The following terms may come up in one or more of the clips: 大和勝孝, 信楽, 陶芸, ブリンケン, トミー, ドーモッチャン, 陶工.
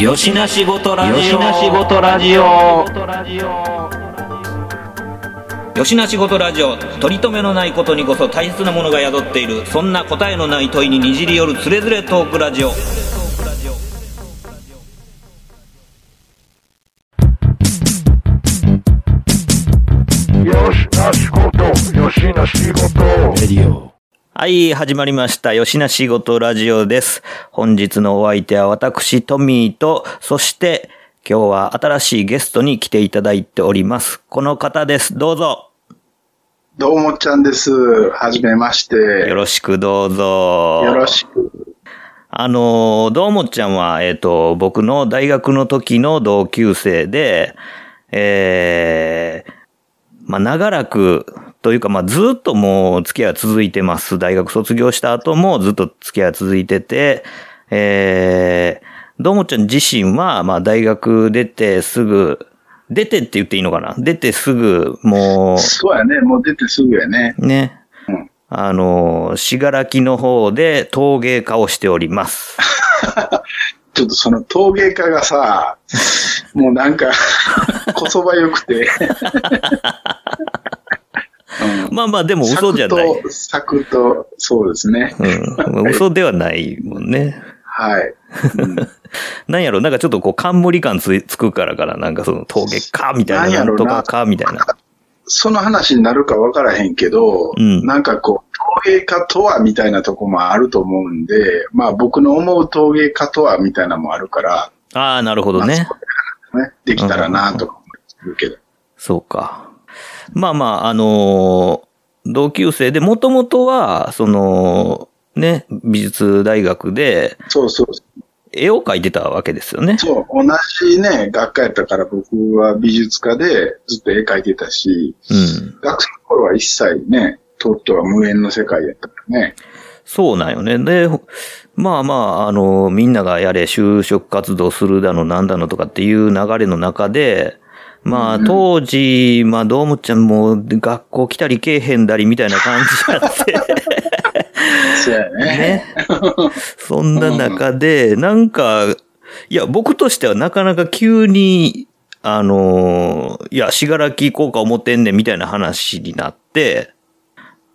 よしなしごとラジオ、よしなしごとラジオ、よしなしごとラジオ。取り留めのないことにこそ大切なものが宿っている、そんな答えのない問いににじり寄るつれづれトークラジオ。よしなしごと、よしなしごとレディオ。はい、始まりました。よしなしごとラジオです。本日のお相手は私、トミーと、そして今日は新しいゲストに来ていただいております。この方です。どうぞ。どうもちゃんです。はじめまして。よろしくどうぞ。よろしく。どうもちゃんは、僕の大学の時の同級生で、長らく、というか、ずっともう付き合いは続いてます。大学卒業した後もずっと付き合いは続いてて、どうもちゃん自身は、大学出てすぐ、出てって言っていいのかな？出てすぐ、もう。そうやね、もう出てすぐやね。ね。うん、信楽の方で陶芸家をしております。ちょっとその陶芸家がさ、もうこそばよくて。うん、でも嘘じゃない。サクッと、そうですね。うん。嘘ではないもんね。はい。うん、何やろ、ちょっと冠感つくからその陶芸家みたいな、なんとかかみたいな。その話になるか分からへんけど、うん、陶芸家とはみたいなとこもあると思うんで、僕の思う陶芸家とはみたいなのもあるから。ああ、なるほどね。できたらなと思うけど。そうか。同級生で、もともとは、美術大学で、そうそう。絵を描いてたわけですよね。そう、同じね、学科やったから僕は美術科でずっと絵描いてたし、うん、学生の頃は一切ね、とっとは無縁の世界やったからね。そうなんよね。で、みんながやれ、就職活動するだの、なんだのとかっていう流れの中で、当時、どうもちゃんも学校来たりけえへんだりみたいな感じやって。そうやね。そんな中で、僕としてはなかなか急に、信楽行こうか思ってんねんみたいな話になって、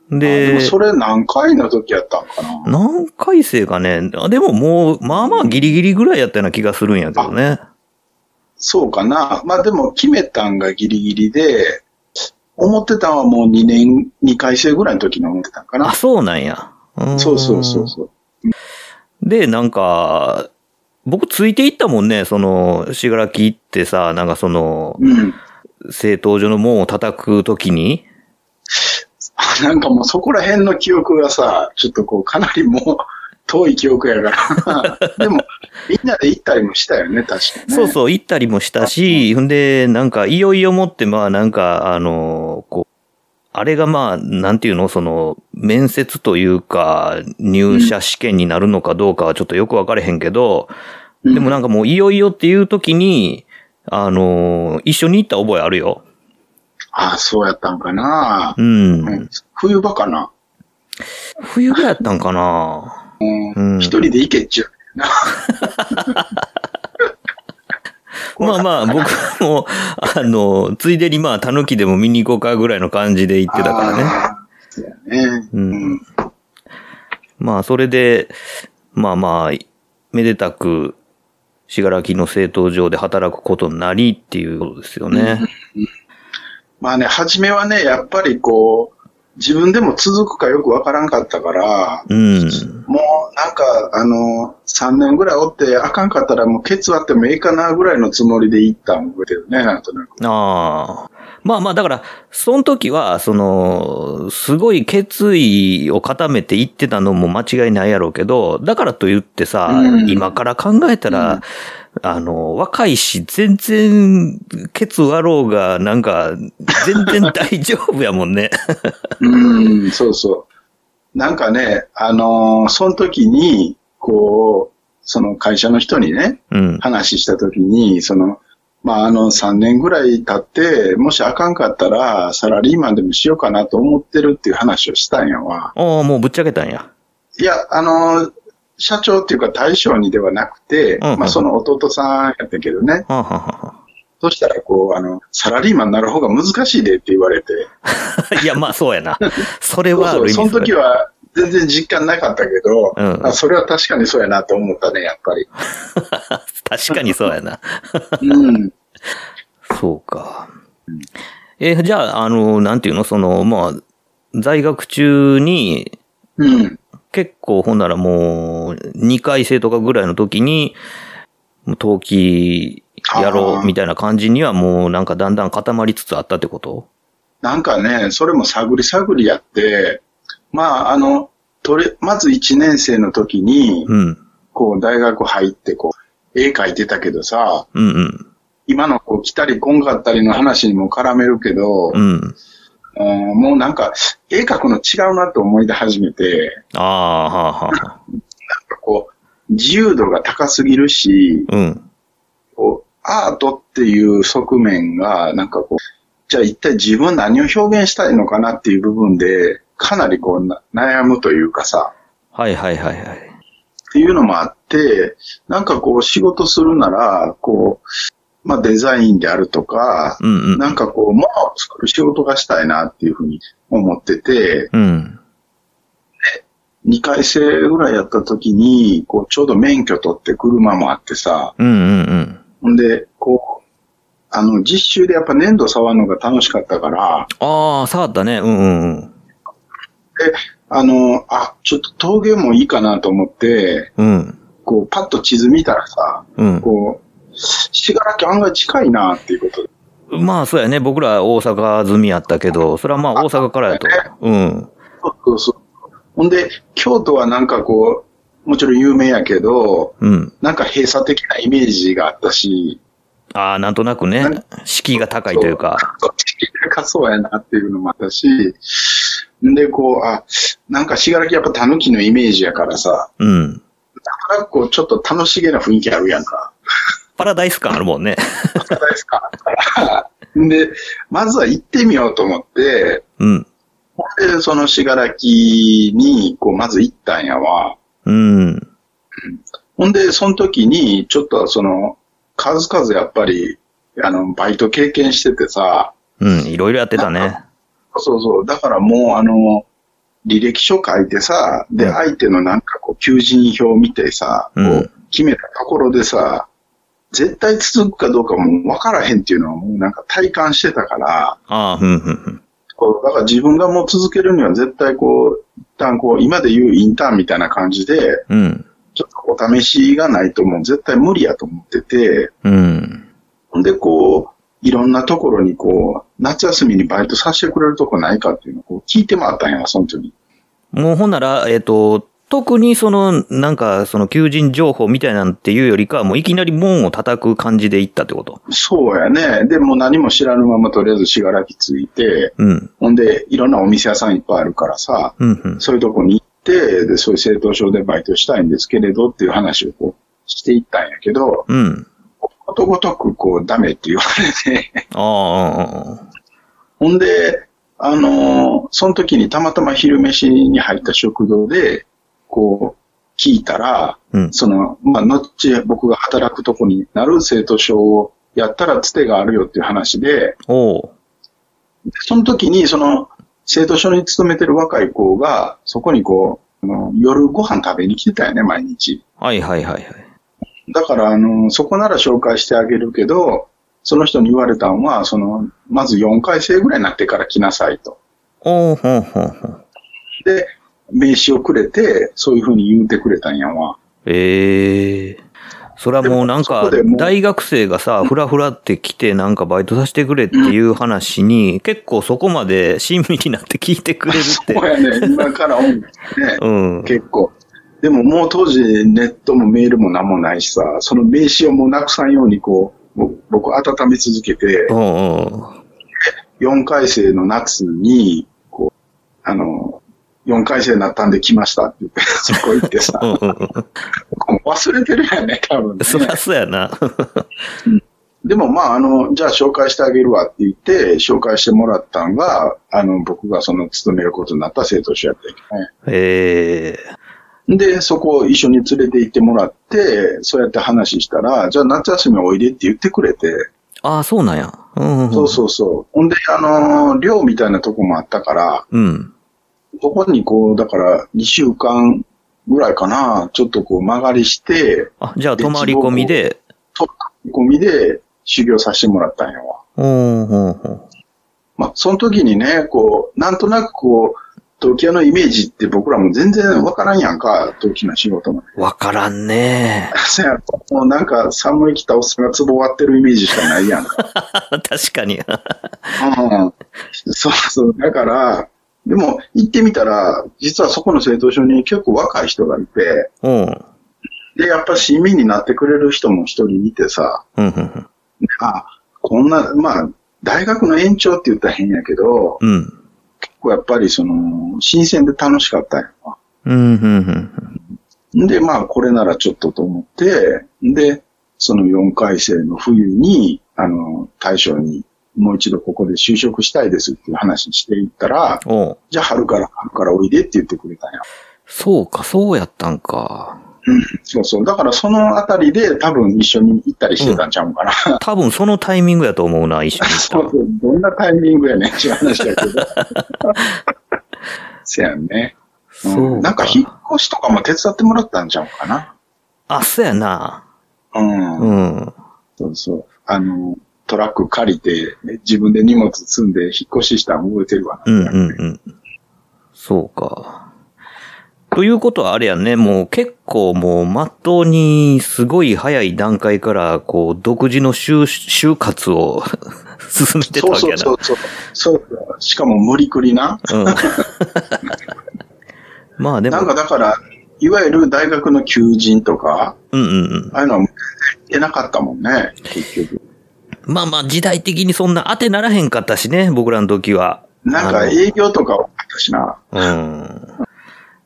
でもそれ何回の時やったんかな？何回生かね。でももう、ギリギリぐらいやったような気がするんやけどね。そうかな。でも決めたんがギリギリで、思ってたんはもう2回生ぐらいの時に思ってたんかな。あ、そうなんや。そうそうそうそう。で、僕ついていったもんね、信楽行ってさ、製陶所の門を叩く時に。もうそこら辺の記憶がさ、ちょっとかなりもう、遠い記憶やから。でも、みんなで行ったりもしたよね、確かに、ね。そうそう、行ったりもしたし、で、いよいよもって、あれがなんていうの、面接というか、入社試験になるのかどうかはちょっとよく分かれへんけど、でももういよいよっていう時に、一緒に行った覚えあるよ。ああ、そうやったんかな。うん。冬場かな。冬場やったんかな。一人で行けっちゅう。僕も、ついでにタヌキでも見に行こうかぐらいの感じで行ってたからね。うん。それで、めでたく、信楽の製陶場で働くことになりっていうことですよね。初めはね、やっぱり自分でも続くかよくわからんかったから、もう3年ぐらいおってあかんかったらもうケツ割ってもええかなぐらいのつもりで行ったんだけどね、なんとなく。ああ。だから、その時は、すごい決意を固めて行ってたのも間違いないやろうけど、だからと言ってさ、今から考えたら、若いし、全然、ケツ割ろうが、全然大丈夫やもんね。そうそう。その時に、その会社の人にね、話した時に、3年ぐらい経って、もしあかんかったら、サラリーマンでもしようかなと思ってるっていう話をしたんやわ。ああ、もうぶっちゃけたんや。いや、社長っていうか大将にではなくて、うんうん、まあ、その弟さんやったけどね。うんうんうん、そしたら、こう、サラリーマンになる方が難しいでって言われて。いや、まあ、そうやな。それはある意味。そうそう、その時は全然実感なかったけど、うん、あ、それは確かにそうやなと思ったね、やっぱり。確かにそうやな。うん。そうか。じゃあ、なんていうの、まあ、在学中に、うん、結構、ほんならもう、2回生とかぐらいの時に、冬季やろうみたいな感じにはもうなんかだんだん固まりつつあったってこと？なんかね、それも探り探りやって、まあ、まず1年生の時に、うん、こう、大学入って、こう、絵描いてたけどさ、うんうん、今のこう、来たりこんかったりの話にも絡めるけど、うんもうなんか、絵描くの違うなと思い出始めて。ああ、はあ、はあ。なんかこう、自由度が高すぎるし、うん、こうアートっていう側面が、なんかこう、じゃあ一体自分何を表現したいのかなっていう部分で、かなりこう悩むというかさ。はいはいはいはい。っていうのもあって、なんかこう仕事するなら、こう、まあデザインであるとか、うんうん、なんかこう、ものを作る仕事がしたいなっていうふうに思ってて、うん、2回生ぐらいやった時に、こう、ちょうど免許取って車もあってさ、うんうんうん、んで、こう、実習でやっぱ粘土触るのが楽しかったから、ああ、触ったね、うんうんうん。で、ちょっと陶芸もいいかなと思って、うん、こう、パッと地図見たらさ、うん、こう、信楽案外近いなっていうことで。まあそうやね。僕ら大阪住みやったけど、それはまあ大阪からやと。ね、うん。そうそう。ほんで、京都はなんかこう、もちろん有名やけど、うん、なんか閉鎖的なイメージがあったし。ああ、なんとなくね。敷居が高いというか。敷居高そうやなっていうのもあったし。んで、こう、あ、なんか信楽やっぱ狸のイメージやからさ。うん。だからこう、ちょっと楽しげな雰囲気あるやんか。パラダイス感あるもんね。パラダイス感あるから。で、まずは行ってみようと思って、うん。で、その信楽に、こう、まず行ったんやわ。うん。ほんで、その時に、ちょっと数々やっぱり、バイト経験しててさ。うん、いろいろやってたね。そうそう。だからもう、履歴書書いてさ、で、相手のなんかこう、求人票見てさ、うん、こう、決めたところでさ、絶対続くかどうかも分からへんっていうのはもうなんか体感してたから。ああ、ふんふんふん。だから自分がもう続けるには絶対こう、一旦こう、今で言うインターンみたいな感じで、うん。ちょっとお試しがないともう絶対無理やと思ってて、うん。でこう、いろんなところにこう、夏休みにバイトさせてくれるとこないかっていうのをこう聞いてもらったんや、その時。もうほんなら、特になんか、求人情報みたいなんていうよりかは、もういきなり門を叩く感じで行ったってこと？そうやね。で、もう何も知らぬままとりあえず信楽ついて、うん。ほんで、いろんなお店屋さんいっぱいあるからさ、うんうん、そういうとこに行って、で、そういう製陶所でバイトしたいんですけれどっていう話をこうしていったんやけど、うん。ことごとくこう、ダメって言われて。ああ。ほんで、その時にたまたま昼飯に入った食堂で、こう、聞いたら、うん、まあ、後僕が働くとこになる生徒証をやったらつてがあるよっていう話で、その時に、生徒証に勤めてる若い子が、そこにこう、夜ご飯食べに来てたよね、毎日。はいはいはいはい。だから、そこなら紹介してあげるけど、その人に言われたのは、まず4回生ぐらいになってから来なさいと。おー、ほうほうほう。で、名刺をくれて、そういうふうに言うてくれたんやわ。それはもうなんか、大学生がさ、ふらふらって来てなんかバイトさせてくれっていう話に、うん、結構そこまで親身になって聞いてくれるって。そうやね。今から思うね。うん。結構。でももう当時ネットもメールも何もないしさ、その名刺をもうなくさんようにこう、僕温め続けて、うんうん、4回生の夏に、こう、4回生になったんで来ましたって言って、そこ行ってさ。うんうん、忘れてるやんね、多分、ね。そりゃそうやな、うん。でもまあ、じゃあ紹介してあげるわって言って、紹介してもらったんが、僕が勤めることになった生徒書やったよね。で、そこを一緒に連れて行ってもらって、そうやって話したら、じゃあ夏休みおいでって言ってくれて。ああ、そうなんや。うんうんうん、そうそうそう。ほんで、寮みたいなとこもあったから、うん。そこにこう、だから2週間ぐらいかな、ちょっとこう間借りして。あ、じゃあ泊まり込みで。泊まり込みで修行させてもらったんやわ。うんうんうん。まあ、その時にね、こう、なんとなくこう、東京のイメージって僕らも全然わからんやんか、東京の仕事も。わからんねえ。もうなんか寒い来たおっさんがつぼ割ってるイメージしかないやんか。確かに。うん。そうそう。だから、でも行ってみたら、実はそこの政党所に結構若い人がいて、うん。で、やっぱ市民になってくれる人も一人いてさ、うんうんうん、あ、こんな、まあ、大学の延長って言ったら変やけど、うん。やっぱりその新鮮で楽しかったよ。うんうんうん。でまあこれならちょっとと思って、でその4回生の冬に大将にもう一度ここで就職したいですっていう話していったら、じゃあ春からおいでって言ってくれたんや。そうかそうやったんか。うんそうそうだからそのあたりで多分一緒に行ったりしてたんちゃうかな、うん、多分そのタイミングやと思うな一緒にそうそうどんなタイミングやねんっていう話だけどせやんね、うん、そうなんか引っ越しとかも手伝ってもらったんちゃうかなあそうやなうんうんそうそうトラック借りて自分で荷物積んで引っ越ししたの覚えてるわなうんうんうんそうかということはあれやね、もう結構もうまっとうにすごい早い段階からこう独自の就活を進めてたわけやな。そう。しかも無理くりな。うん、まあでもなんかだからいわゆる大学の求人とか、うんうんうん、ああいうのは出なかったもんね結局。まあまあ時代的にそんな当てならへんかったしね僕らの時は。なんか営業とか多かったしな。うん。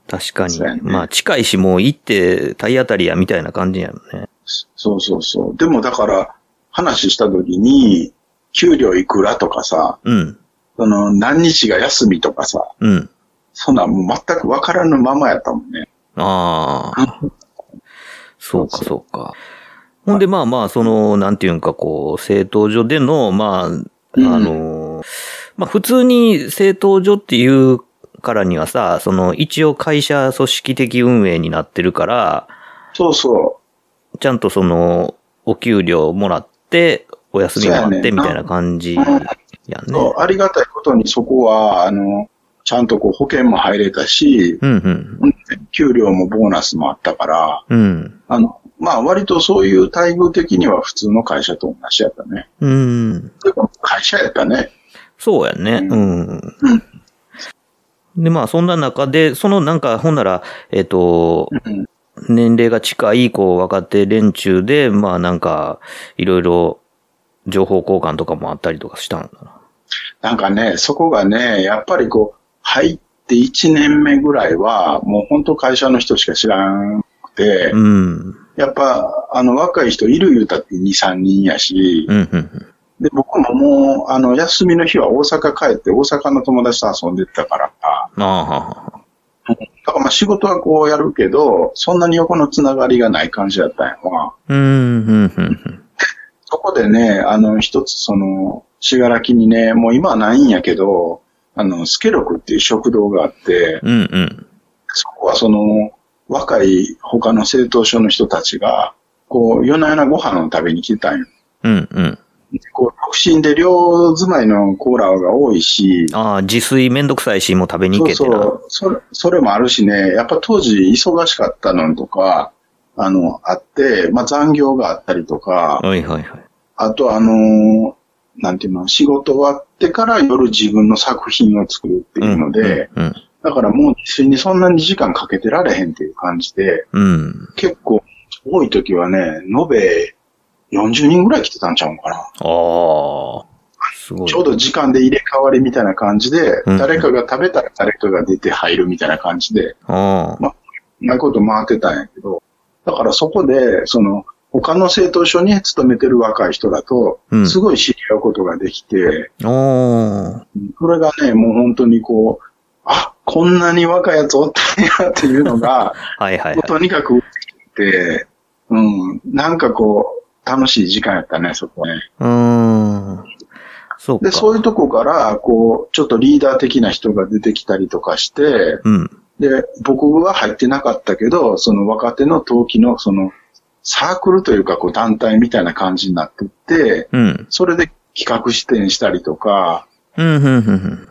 確かに、ね。まあ近いしもう行って体当たりやみたいな感じやろね。そうそうそう。でもだから話した時に給料いくらとかさ、うん、その何日が休みとかさ、うん、そんなんもう全くわからぬままやったもんね。ああ。そうかそうか。ほんでまあまあそのなんていうんかこう政党所でのまあまあ普通に政党所っていうからにはさ、その一応会社組織的運営になってるから、そうそう。ちゃんとそのお給料もらってお休みもらってみたいな感じやね。そう、ありがたいことにそこはちゃんとこう保険も入れたし、うんうん、給料もボーナスもあったから、うん、まあ割とそういう待遇的には普通の会社と同じやったね。うん。でも会社やったね。そうやね。うん。うんで、まあ、そんな中で、そのなんか、ほんなら、年齢が近い、こう、若手連中で、まあ、なんか、いろいろ、情報交換とかもあったりとかしたんだな。なんかね、そこがね、やっぱりこう、入って1年目ぐらいは、もう本当会社の人しか知らんくて、うん、やっぱ、若い人いる言うたって2、3人やし、うんうんうんで、僕ももう、休みの日は大阪帰って、大阪の友達と遊んでたから。ああ。だからまあ仕事はこうやるけど、そんなに横のつながりがない感じだったんやわ。そこでね、一つしがらきにね、もう今はないんやけど、スケロクっていう食堂があって、うんうん、そこは若い他の政党所の人たちが、こう、夜な夜なご飯を食べに来てたんや。うんうん。こう独身で寮住まいのコーラが多いし。ああ、自炊めんどくさいし、もう食べに行けてな。そうそう。それもあるしね、やっぱ当時忙しかったのとか、あって、まあ残業があったりとか。はいはいはい。あとなんていうの、仕事終わってから夜自分の作品を作るっていうので、うんうんうん、だからもう自炊にそんなに時間かけてられへんっていう感じで、うん、結構多い時はね、延べ、40人ぐらい来てたんちゃうんかな。ああ。すごい。ちょうど時間で入れ替わりみたいな感じで、うん、誰かが食べたら誰かが出て入るみたいな感じで、あまあ、ないこと回ってたんやけど、だからそこで、他の政党所に勤めてる若い人だと、うん、すごい知り合うことができて、それがね、もう本当にこう、あ、こんなに若いやつおったんやっていうのが、はいはいはい、とにかく大きくて、うん、なんかこう、楽しい時間やったね、そこね。そうか。で、そういうとこから、こう、ちょっとリーダー的な人が出てきたりとかして、うん、で、僕は入ってなかったけど、その若手の陶器の、その、サークルというか、こう、団体みたいな感じになってって、うん、それで企画出演したりとか、うんうん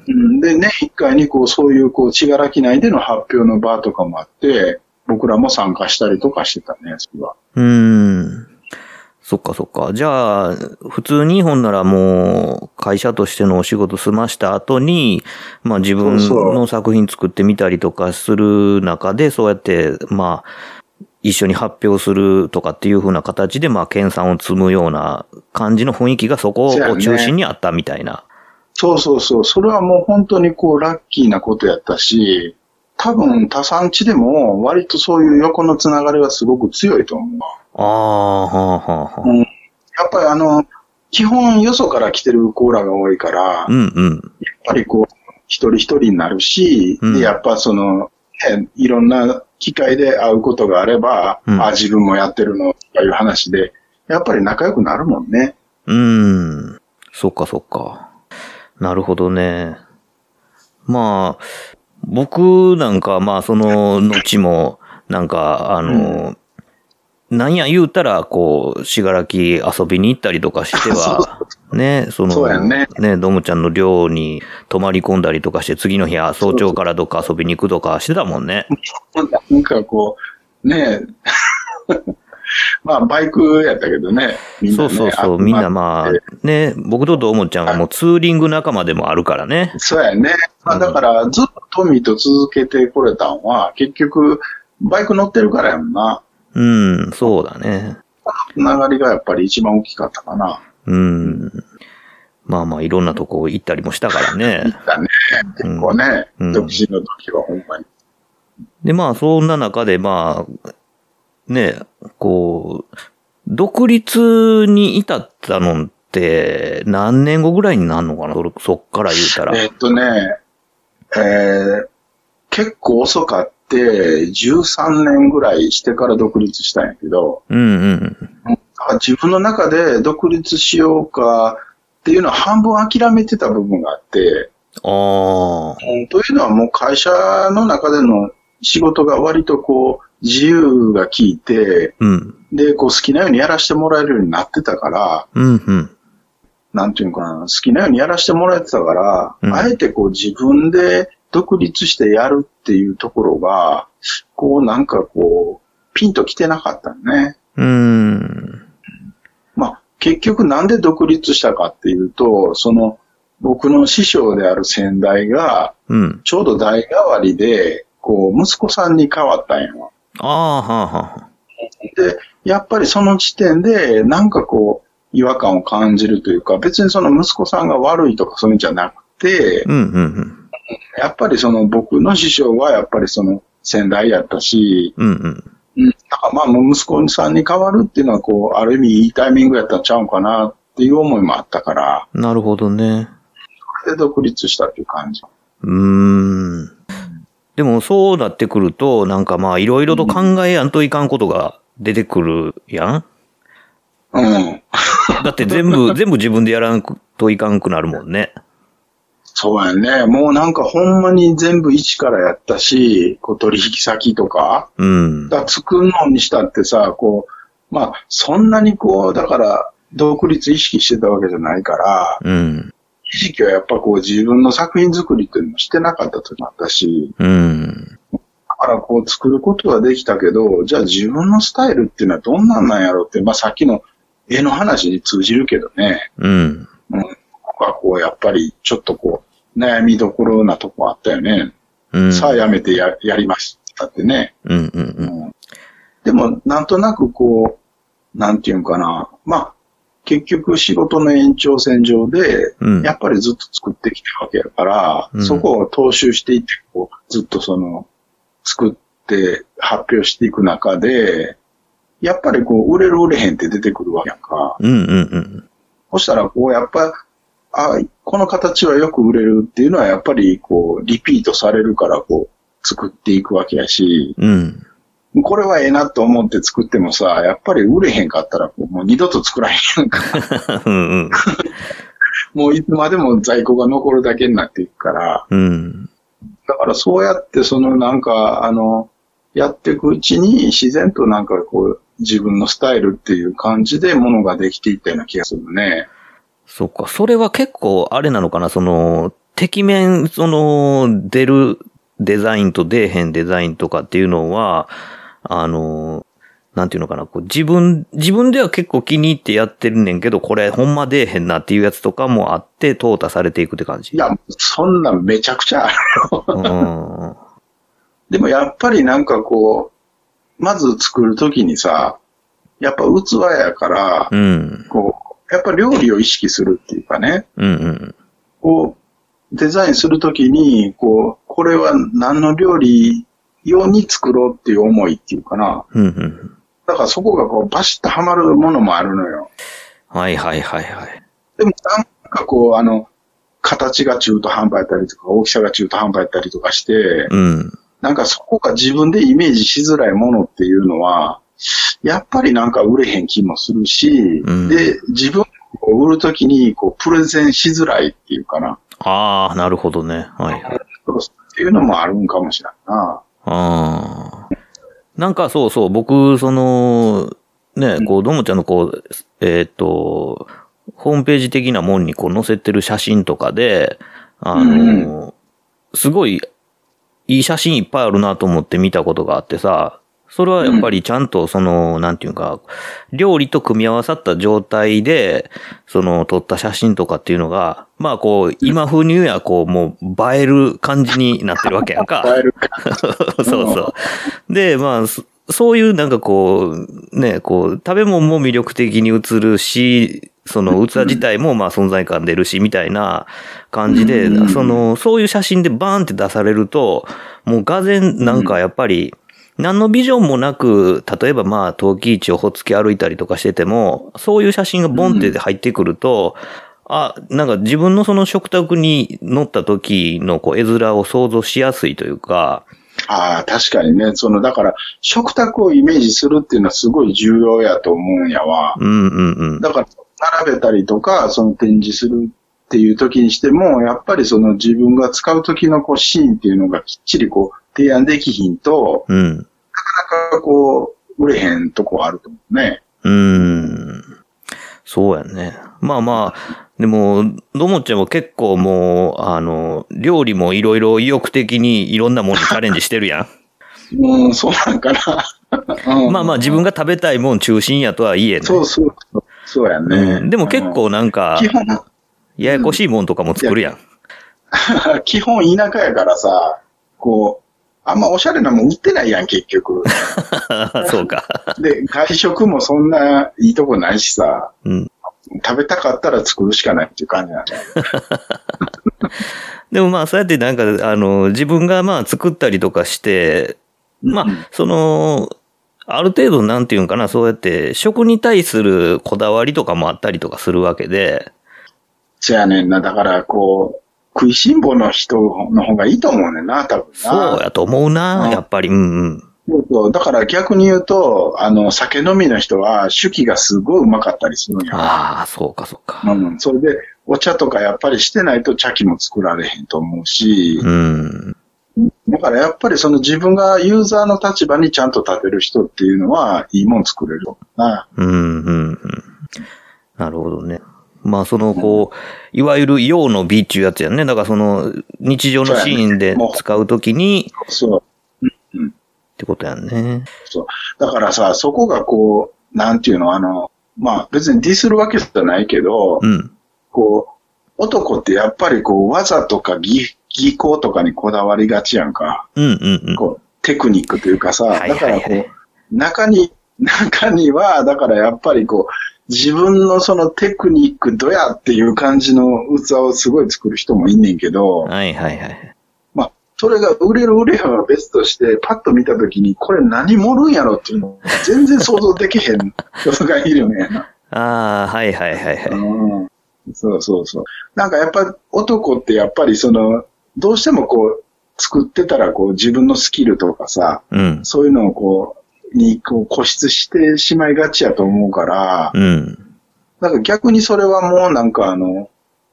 うん、で、年一回にこう、そういう、こう、信楽内での発表の場とかもあって、僕らも参加したりとかしてたね、それは。そっかそっか。じゃあ、普通にほんならもう、会社としてのお仕事済ました後に、まあ自分の作品作ってみたりとかする中で、そうやって、まあ、一緒に発表するとかっていう風な形で、まあ、研鑽を積むような感じの雰囲気がそこを中心にあったみたいな。そうそうそう。それはもう本当にこう、ラッキーなことやったし、多分他産地でも割とそういう横のつながりはすごく強いと思う。ああ、はあ、はあ。うん。やっぱり基本よそから来てるコーラが多いから、うんうん。やっぱりこう、一人一人になるし、うん、で、やっぱその、ね、いろんな機会で会うことがあれば、うん、あ、自分もやってるの、という話で、やっぱり仲良くなるもんね。そっかそっか。なるほどね。まあ、僕なんか、まあ、その、後も、なんか、なんや言うたら、こう、信楽遊びに行ったりとかしては、ね、その、ね、どもちゃんの寮に泊まり込んだりとかして、次の日は早朝からどっか遊びに行くとかしてたもんね。なんかこう、ね、まあ、バイクやったけどね。そうそうそう。みんなまあ、ね、僕とどもちゃんはもうツーリング仲間でもあるからね。そうやね。まあ、だから、ずっとトミーと続けてこれたんは、結局、バイク乗ってるからやもんな。うん、そうだね。つながりがやっぱり一番大きかったかな。まあまあ、いろんなとこ行ったりもしたからね。行ったね。結構ね。独身の時はほんまに。で、まあ、そんな中で、まあ、ね、こう、独立に至ったのって何年後ぐらいになるのかな、そっから言うたら。結構遅かって、13年ぐらいしてから独立したんやけど、自分の中で独立しようかっていうのは半分諦めてた部分があって、というのはもう会社の中での仕事が割とこう、自由が効いて、うん、で、こう好きなようにやらせてもらえるようになってたから、なんていうかな、好きなようにやらせてもらえてたから、あえてこう自分で独立してやるっていうところが、こうなんかこう、ピンと来てなかったね。まあ、結局なんで独立したかっていうと、その、僕の師匠である先代が、ちょうど代替わりで、こう、息子さんに変わったんやわ。で、やっぱりその時点で、なんかこう、違和感を感じるというか、別にその息子さんが悪いとかそういうんじゃなくて、やっぱりその僕の師匠はやっぱりその先代やったし、だからまあ息子さんに変わるっていうのはこう、ある意味いいタイミングやったんちゃうかなっていう思いもあったから。なるほどね。それで独立したっていう感じ。でもそうなってくると、なんかまあいろいろと考えやんといかんことが出てくるやん。だって全部自分でやらんといかんくなるもんね。そうやね。もうなんかほんまに全部一からやったし、こう取引先とか。だ作るのにしたってさ、こう、まあそんなにこう、だから独立意識してたわけじゃないから。意識はやっぱこう自分の作品作りっていうのもしてなかったとなったし、だからこう作ることはできたけど、じゃあ自分のスタイルっていうのはどんなんなんやろうって、まあさっきの絵の話に通じるけどね、ここはこうやっぱりちょっとこう悩みどころなとこあったよね。さあやめて やりますってね。でもなんとなくこう、なんていうんかな、まあ、結局仕事の延長線上で、やっぱりずっと作ってきたわけだから、そこを踏襲していって、こうずっとその、作って発表していく中で、やっぱりこう、売れる売れへんって出てくるわけやんか。そしたらこう、やっぱ、この形はよく売れるっていうのはやっぱりこうリピートされるからこう作っていくわけやし、うん、これはええなと思って作ってもさ、やっぱり売れへんかったらもう二度と作らへんやんかうん、うん、もういつまでも在庫が残るだけになっていくから、うん、だからそうやってそのなんかやっていくうちに自然となんかこう自分のスタイルっていう感じでものができていったような気がするね。そっか、それは結構あれなのかな、その、てきめん、その、出るデザインと出へんデザインとかっていうのは、なんていうのかな、こう自分では結構気に入ってやってるねんけど、これほんま出へんなっていうやつとかもあって、淘汰されていくって感じ。いや、そんなんめちゃくちゃあるよ。でもやっぱりなんかこう、まず作るときにさ、やっぱ器やから、うん、こう、やっぱ料理を意識するっていうかね。うんうん。こう、デザインするときに、こう、これは何の料理用に作ろうっていう思いっていうかな。うんうん。だからそこがこう、バシッとはまるものもあるのよ。はいはいはいはい。でもなんかこう、形が中途半端やったりとか、大きさが中途半端やったりとかして、うん。なんかそこが自分でイメージしづらいものっていうのは、やっぱりなんか売れへん気もするし、うん、で、自分を売るときにこうプレゼンしづらいっていうかな。ああ、なるほどね。はい。っていうのもあるんかもしれんな。ああ。なんかそうそう、僕、その、ね、こう、どもちゃんのこう、ホームページ的なもんにこう載せてる写真とかで、うん、すごいいい写真いっぱいあるなと思って見たことがあってさ、それはやっぱりちゃんとその、なんていうか、料理と組み合わさった状態で、その撮った写真とかっていうのが、まあこう、今風に言うや、こう、もう映える感じになってるわけやんか。映えるか。そうそう。で、まあ、そういうなんかこう、ね、こう、食べ物も魅力的に映るし、その器自体もまあ存在感出るし、みたいな感じで、その、そういう写真でバーンって出されると、もうがぜんなんかやっぱり、何のビジョンもなく、例えばまあ、陶器市をほつき歩いたりとかしてても、そういう写真がボンって入ってくると、うん、あ、なんか自分のその食卓に乗った時のこう絵面を想像しやすいというか。ああ、確かにね。その、だから、食卓をイメージするっていうのはすごい重要やと思うんやわ。うんうんうん。だから、並べたりとか、その展示するっていう時にしても、やっぱりその自分が使う時のこうシーンっていうのがきっちりこう、提案できひんと、うん、なかなかこう、売れへんとこあると思うね。そうやね。まあまあ、でも、どもちゃんは結構もう、料理もいろいろ意欲的にいろんなものにチャレンジしてるやん。うん、そうなんかな。うん、まあまあ、自分が食べたいもん中心やとはいえね。そうそうそう。そうやね。うん、でも結構なんか、ややこしいもんとかも作るやん。うん、基本田舎やからさ、こう、あんまおしゃれなもん売ってないやん、結局。そうか。で、外食もそんないいとこないしさ、うん、食べたかったら作るしかないっていう感じなんだよ。でもまあ、そうやってなんか、自分がまあ作ったりとかして、まあ、その、ある程度なんていうんかな、そうやって食に対するこだわりとかもあったりとかするわけで。じゃあねんな、だからこう、食いしん坊の人の方がいいと思うねんな、多分な。そうやと思うな、やっぱり。うんうん。だから逆に言うと、酒飲みの人は、酒気がすごいうまかったりするんや。ああ、そうかそうか。うん。それで、お茶とかやっぱりしてないと茶器も作られへんと思うし、うん。だからやっぱりその自分がユーザーの立場にちゃんと立てる人っていうのは、いいもん作れるな。うんうんうん。なるほどね。まあそのこう、いわゆる用の美っていうやつやんね。だからその日常のシーンで使うときに。そう。うん。ってことやんね。そう。だからさ、そこがこう、なんていうの、まあ別にディスるわけじゃないけど、うん、こう、男ってやっぱりこう、技とか技巧とかにこだわりがちやんか。うんうんうん。こう、テクニックというかさ、はいはいはい、だからこう、中には、だからやっぱりこう、自分のそのテクニックどやっていう感じの器をすごい作る人もいんねんけど。はいはいはい。まあ、それが売れへんは別として、パッと見たときに、これ何盛るんやろっていうのを全然想像できへん人がいるよね。ああ、はいはいはいはい。そうそうそう。なんかやっぱり男ってやっぱりその、どうしてもこう、作ってたらこう自分のスキルとかさ、うん、そういうのをこう、にこう固執してしまいがちやと思うから、うん、なんか逆にそれはもうなんか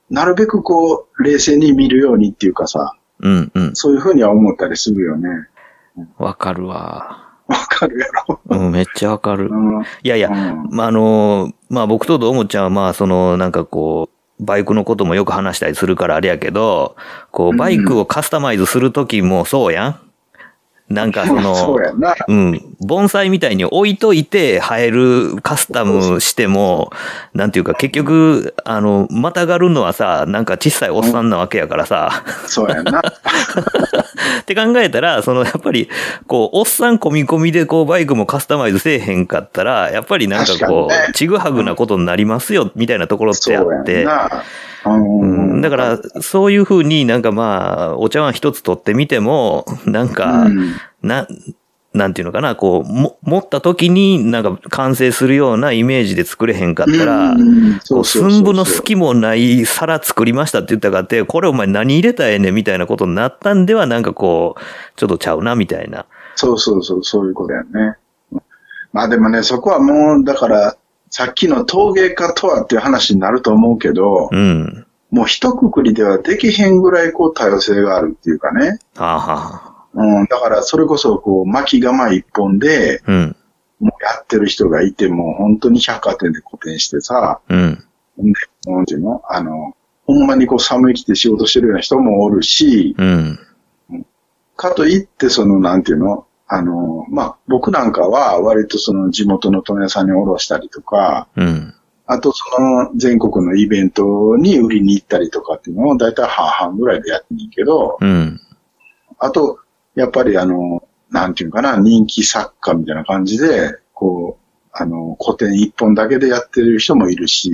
なるべくこう、冷静に見るようにっていうかさ、うんうん、そういうふうには思ったりするよね。わかるわ。わかるやろ。うん、めっちゃわかる。うん、いやいや、うん、まあ、まあ、僕とどうもちゃんは、まあ、その、なんかこう、バイクのこともよく話したりするからあれやけど、こう、バイクをカスタマイズするときもそうやん。なんかその、そうやな。うん、盆栽みたいに置いといて生えるカスタムしても、なんていうか結局、またがるのはさ、なんか小さいおっさんなわけやからさ。そうやな。って考えたら、そのやっぱり、こう、おっさん込み込みでこうバイクもカスタマイズせえへんかったら、やっぱりなんかこう、ちぐはぐなことになりますよ、みたいなところってあって。うん、だから、そういうふうになんかまあ、お茶碗一つ取ってみても、なんか、うん、なんていうのかな、こう、持った時になんか完成するようなイメージで作れへんかったら、寸分の隙もない皿作りましたって言ったかって、これお前何入れたらええねんみたいなことになったんでは、なんかこう、ちょっとちゃうなみたいな。そうそうそう、そういうことやね。まあでもね、そこはもう、だから、さっきの陶芸家とはっていう話になると思うけど、うん、もう一括りではできへんぐらいこう多様性があるっていうかね。あーはー、うん、だからそれこそこう巻き釜一本で、うん、もうやってる人がいてもう本当に百貨店で個展してさ、うん、なんていうの、ほんまにこう寒い着て仕事してるような人もおるし、うん、かといってそのなんていうの、まあ、僕なんかは割とその地元の問屋さんに卸したりとか、うん、あとその全国のイベントに売りに行ったりとかっていうのをだいたい半々ぐらいでやってんけど、うん、あと、やっぱりなんていうかな、人気作家みたいな感じで、こう、個展一本だけでやってる人もいるし、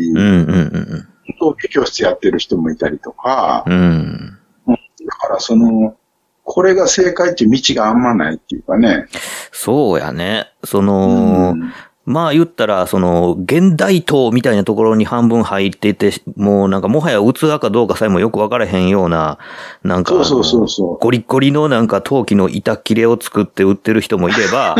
陶芸教室やってる人もいたりとか、うん、だからその、これが正解っていう道があんまないっていうかね。そうやね。その、うん、まあ言ったら、その、現代刀みたいなところに半分入ってて、もうなんかもはや器かどうかさえもよくわからへんような、なんか、そうそうそう、ゴリッゴリのなんか陶器の板切れを作って売ってる人もいれば、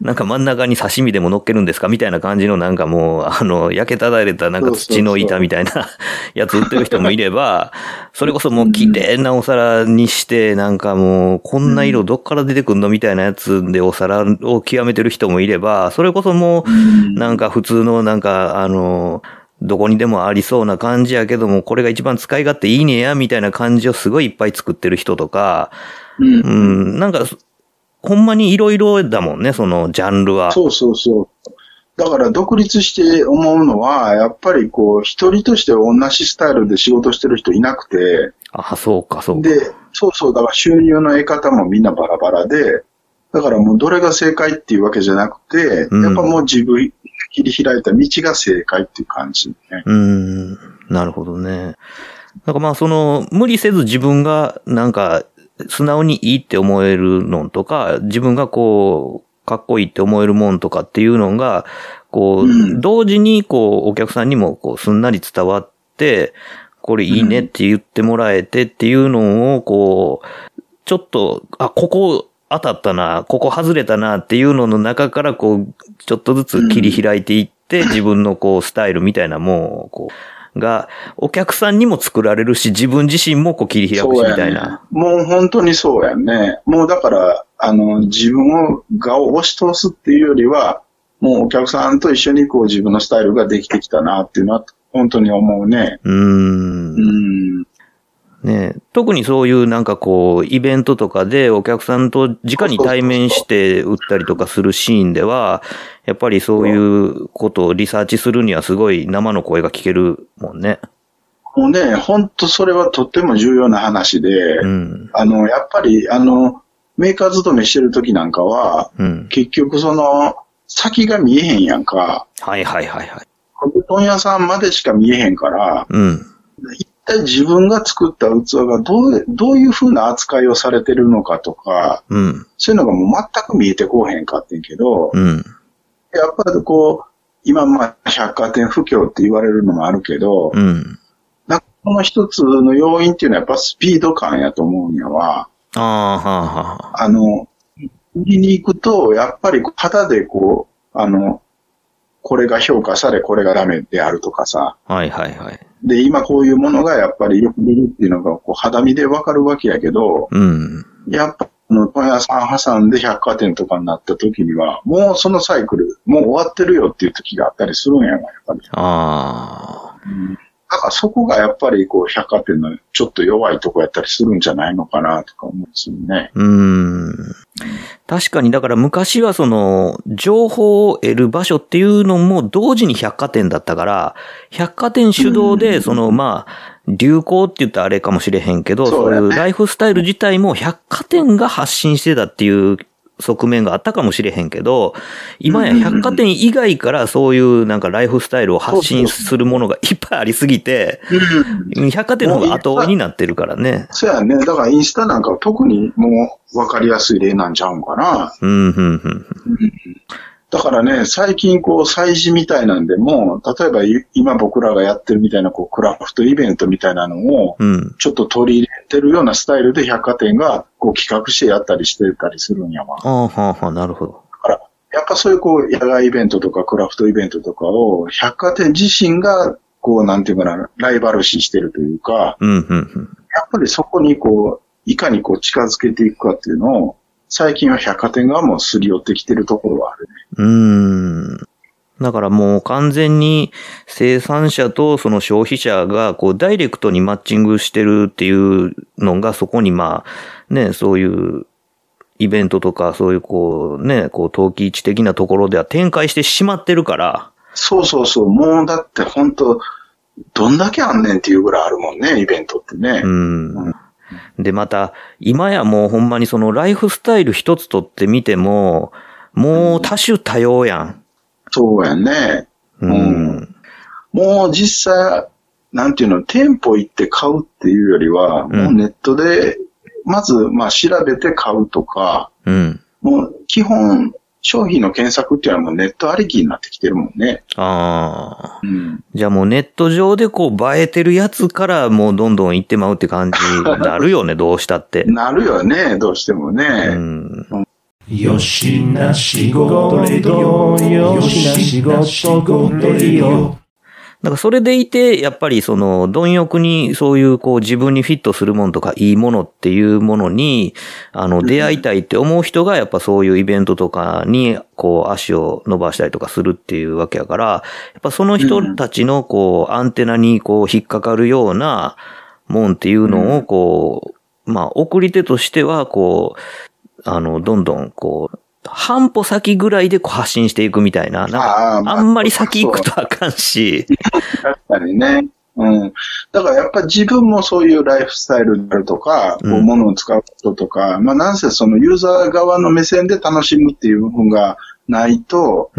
なんか真ん中に刺身でも乗っけるんですかみたいな感じのなんかもう、焼けただれたなんか土の板みたいなやつ売ってる人もいれば、それこそもう綺麗なお皿にして、なんかもう、こんな色どっから出てくんのみたいなやつでお皿を極めてる人もいれば、それこそもう、なんか普通のなんか、どこにでもありそうな感じやけども、これが一番使い勝手いいねや、みたいな感じをすごいいっぱい作ってる人とか、うん、なんか、ほんまにいろいろだもんね、そのジャンルは。そうそうそう。だから独立して思うのは、やっぱりこう、一人として同じスタイルで仕事してる人いなくて。あ、そうか、そうか。で、そうそう、だから収入の得方もみんなバラバラで、だからもうどれが正解っていうわけじゃなくて、うん、やっぱもう自分切り開いた道が正解っていう感じね。なるほどね。なんかまあその、無理せず自分がなんか、素直にいいって思えるのとか、自分がこう、かっこいいって思えるもんとかっていうのが、こう、うん、同時にこう、お客さんにもこう、すんなり伝わって、これいいねって言ってもらえてっていうのを、こう、ちょっと、あ、ここ当たったな、ここ外れたなっていうのの中からこう、ちょっとずつ切り開いていって、自分のこう、スタイルみたいなもん、こう、が、お客さんにも作られるし、自分自身もこう切り開くし、みたいな。もう本当にそうやね。もうだから、自分を、を押し通すっていうよりは、もうお客さんと一緒にこう自分のスタイルができてきたなっていうのは、本当に思うね。ね、特にそういうなんかこう、イベントとかでお客さんと直に対面して売ったりとかするシーンでは、やっぱりそういうことをリサーチするにはすごい生の声が聞けるもんね。もうね、ほんとそれはとっても重要な話で、うん、やっぱりメーカー勤めしてる時なんかは、うん、結局その、先が見えへんやんか。はいはいはいはい。布団屋さんまでしか見えへんから、うん一体自分が作った器がどういう風な扱いをされてるのかとか、うん、そういうのがもう全く見えてこうへんかってんけど、うん、やっぱりこう、今、まあ、百貨店不況って言われるのもあるけど、うん、なんかこの一つの要因っていうのはやっぱスピード感やと思うんやわ。ああ、はあ、売りに行くと、やっぱり肌でこう、これが評価され、これがダメであるとかさ。はいはいはい。で、今こういうものがやっぱりよく出るっていうのが、こう、肌身でわかるわけやけど、うん。やっぱ、問屋さん挟んで百貨店とかになった時には、もうそのサイクル、もう終わってるよっていう時があったりするんやが、やっぱり。ああ。うん。だからそこがやっぱりこう百貨店のちょっと弱いとこやったりするんじゃないのかなとか思うんですよね。確かに、だから昔はその情報を得る場所っていうのも同時に百貨店だったから、百貨店主導でそのまあ流行って言ったらあれかもしれへんけど、そういうライフスタイル自体も百貨店が発信してたっていう側面があったかもしれへんけど、今や百貨店以外からそういうなんかライフスタイルを発信するものがいっぱいありすぎて、百貨店の方が後になってるからね。そうやね。だからインスタなんかは特にもう分かりやすい例なんちゃうんかな。うんうんうんうん、だからね、最近こう催事みたいなんでも、例えば今僕らがやってるみたいなこうクラフトイベントみたいなのをちょっと取り入れてるようなスタイルで百貨店がこう企画してやったりしてたりするんやわ。ああ、はあ、なるほど。だからやっぱそういうこう野外イベントとかクラフトイベントとかを百貨店自身がこうなんていうかな、ライバル視してるというか、うんうんうん、やっぱりそこにこういかにこう近づけていくかっていうのを最近は百貨店がもうすり寄ってきてるところはあるね。だからもう完全に生産者とその消費者がこうダイレクトにマッチングしてるっていうのがそこにまあね、そういうイベントとかそういうこうね、こう投機地的なところでは展開してしまってるから。そうそうそう。もうだって本当どんだけあんねんっていうぐらいあるもんね、イベントってね。で、また、今やもうほんまにそのライフスタイル一つとってみても、もう多種多様やん。そうやね。うん。もう実際、なんていうの、店舗行って買うっていうよりは、もうネットで、まず、まあ調べて買うとか、うん、もう基本、商品の検索っていうのはもうネットありきになってきてるもんね。ああ、うん。じゃあもうネット上でこう映えてるやつからもうどんどん行ってまうって感じになるよね、どうしたって。なるよね、どうしてもね。よしなしごとれよ、よしなしごとれよ。なんかそれでいて、やっぱりその、貪欲にそういうこう自分にフィットするものとかいいものっていうものに、出会いたいって思う人がやっぱそういうイベントとかにこう足を伸ばしたりとかするっていうわけやから、やっぱその人たちのこうアンテナにこう引っかかるようなもんっていうのをこう、まあ送り手としてはこう、どんどんこう、半歩先ぐらいでこう発信していくみたいな。あんまり先行くとあかんし。確かにね。うん。だからやっぱ自分もそういうライフスタイルであるとか、こう物を使うこととか、まあなんせそのユーザー側の目線で楽しむっていう部分がないと、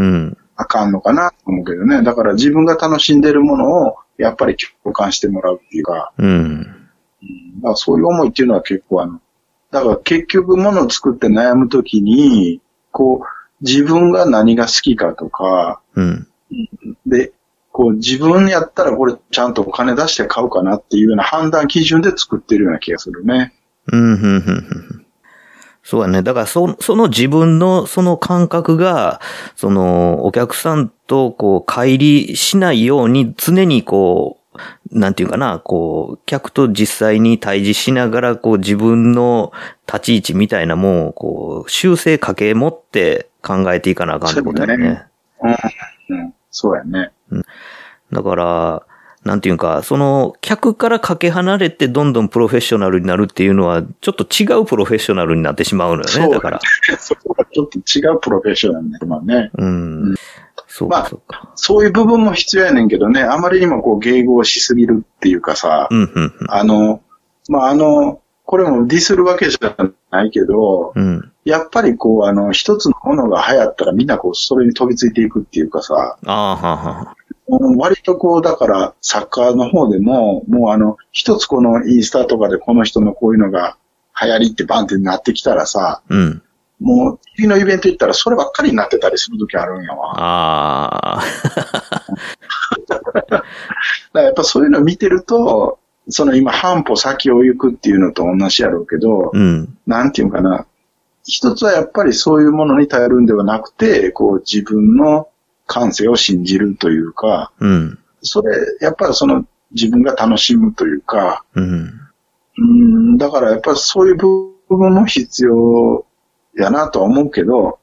あかんのかなと思うけどね。だから自分が楽しんでるものをやっぱり共感してもらうっていうか、だからそういう思いっていうのは結構だから結局物を作って悩むときに、こう、自分が何が好きかとか、で、こう、自分やったらこれちゃんとお金出して買うかなっていうような判断基準で作ってるような気がするね。そうだね。だからその自分のその感覚が、そのお客さんとこう、乖離しないように常にこう、なんていうかな、こう、客と実際に対峙しながら、こう、自分の立ち位置みたいなもんを、こう、修正かけ持って考えていかなあかんってことだよね。そうやね。だから、なんていうか、その、客からかけ離れてどんどんプロフェッショナルになるっていうのは、ちょっと違うプロフェッショナルになってしまうのよね、だから。そこがちょっと違うプロフェッショナルになってしまうね。まあ、そういう部分も必要やねんけどね、あまりにもこう迎合しすぎるっていうかさ、まあ、これもディスるわけじゃないけど、やっぱりこう、一つのものが流行ったらみんなこう、それに飛びついていくっていうかさ、割とこう、だから、作家の方でも、もう一つこのインスタとかでこの人のこういうのが流行りってバンってなってきたらさ、もう日々のイベント行ったらそればっかりになってたりする時あるんやわ。あだからやっぱそういうのを見てると、その今半歩先を行くっていうのと同じやろうけど、うん、なんていうかな、一つはやっぱりそういうものに頼るんではなくて、こう自分の感性を信じるというか、うん、それやっぱりその自分が楽しむというか、うん、だからやっぱりそういう部分も必要やなとは思うけど、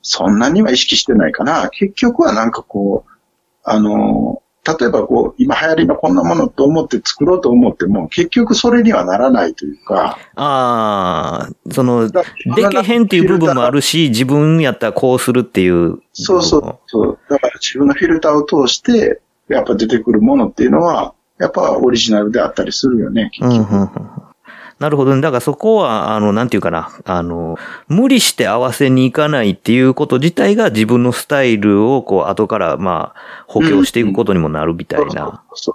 そんなには意識してないかな。結局はなんかこう、例えばこう、今流行りのこんなものと思って作ろうと思っても、結局それにはならないというか。ああ、その、でけへんっていう部分もあるし、自分やったらこうするっていう。そうそうそう。だから自分のフィルターを通して、やっぱ出てくるものっていうのは、やっぱオリジナルであったりするよね、結局。うんうんうん、なるほどね。だからそこは、なんていうかな、無理して合わせにいかないっていうこと自体が自分のスタイルを、こう、後から、まあ、補強していくことにもなるみたいな。うんうん、そうそうそう。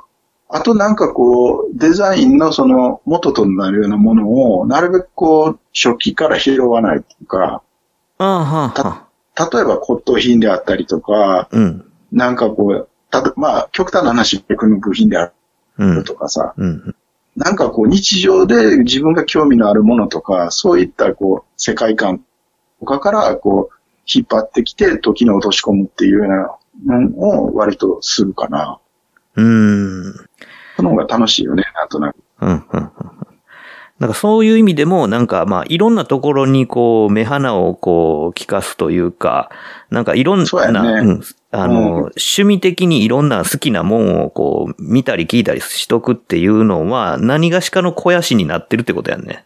あとなんかこう、デザインのその、元となるようなものを、なるべくこう、初期から拾わないっていうか、例えば骨董品であったりとか、うん、なんかこう、まあ、極端な話、テクノ部品であるとかさ、うんうん、なんかこう、日常で自分が興味のあるものとか、そういったこう、世界観とかからこう、引っ張ってきて、時に落とし込むっていうようなのを割とするかな。その方が楽しいよね、なんとなく。なんかそういう意味でも、なんかまあいろんなところにこう目鼻をこう利かすというか、なんかいろんな、趣味的にいろんな好きなもんをこう見たり聞いたりしとくっていうのは何がしかの肥やしになってるってことやんね。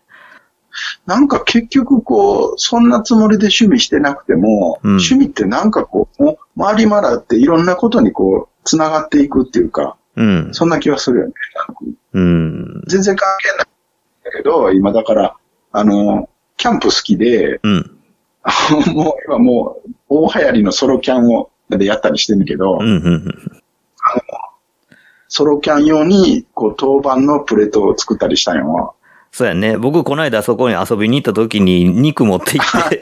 なんか結局こう、そんなつもりで趣味してなくても、うん、趣味ってなんかこう、回り回っていろんなことにこう、つながっていくっていうか、うん、そんな気はするよね。うん、全然関係ない。だけど、今だから、キャンプ好きで、うん、もう今もう、大流行りのソロキャンをでやったりしてるけど、ソロキャン用に、こう、陶板のプレートを作ったりしたんよ。そうやね。僕、この間そこに遊びに行った時に肉持って行って。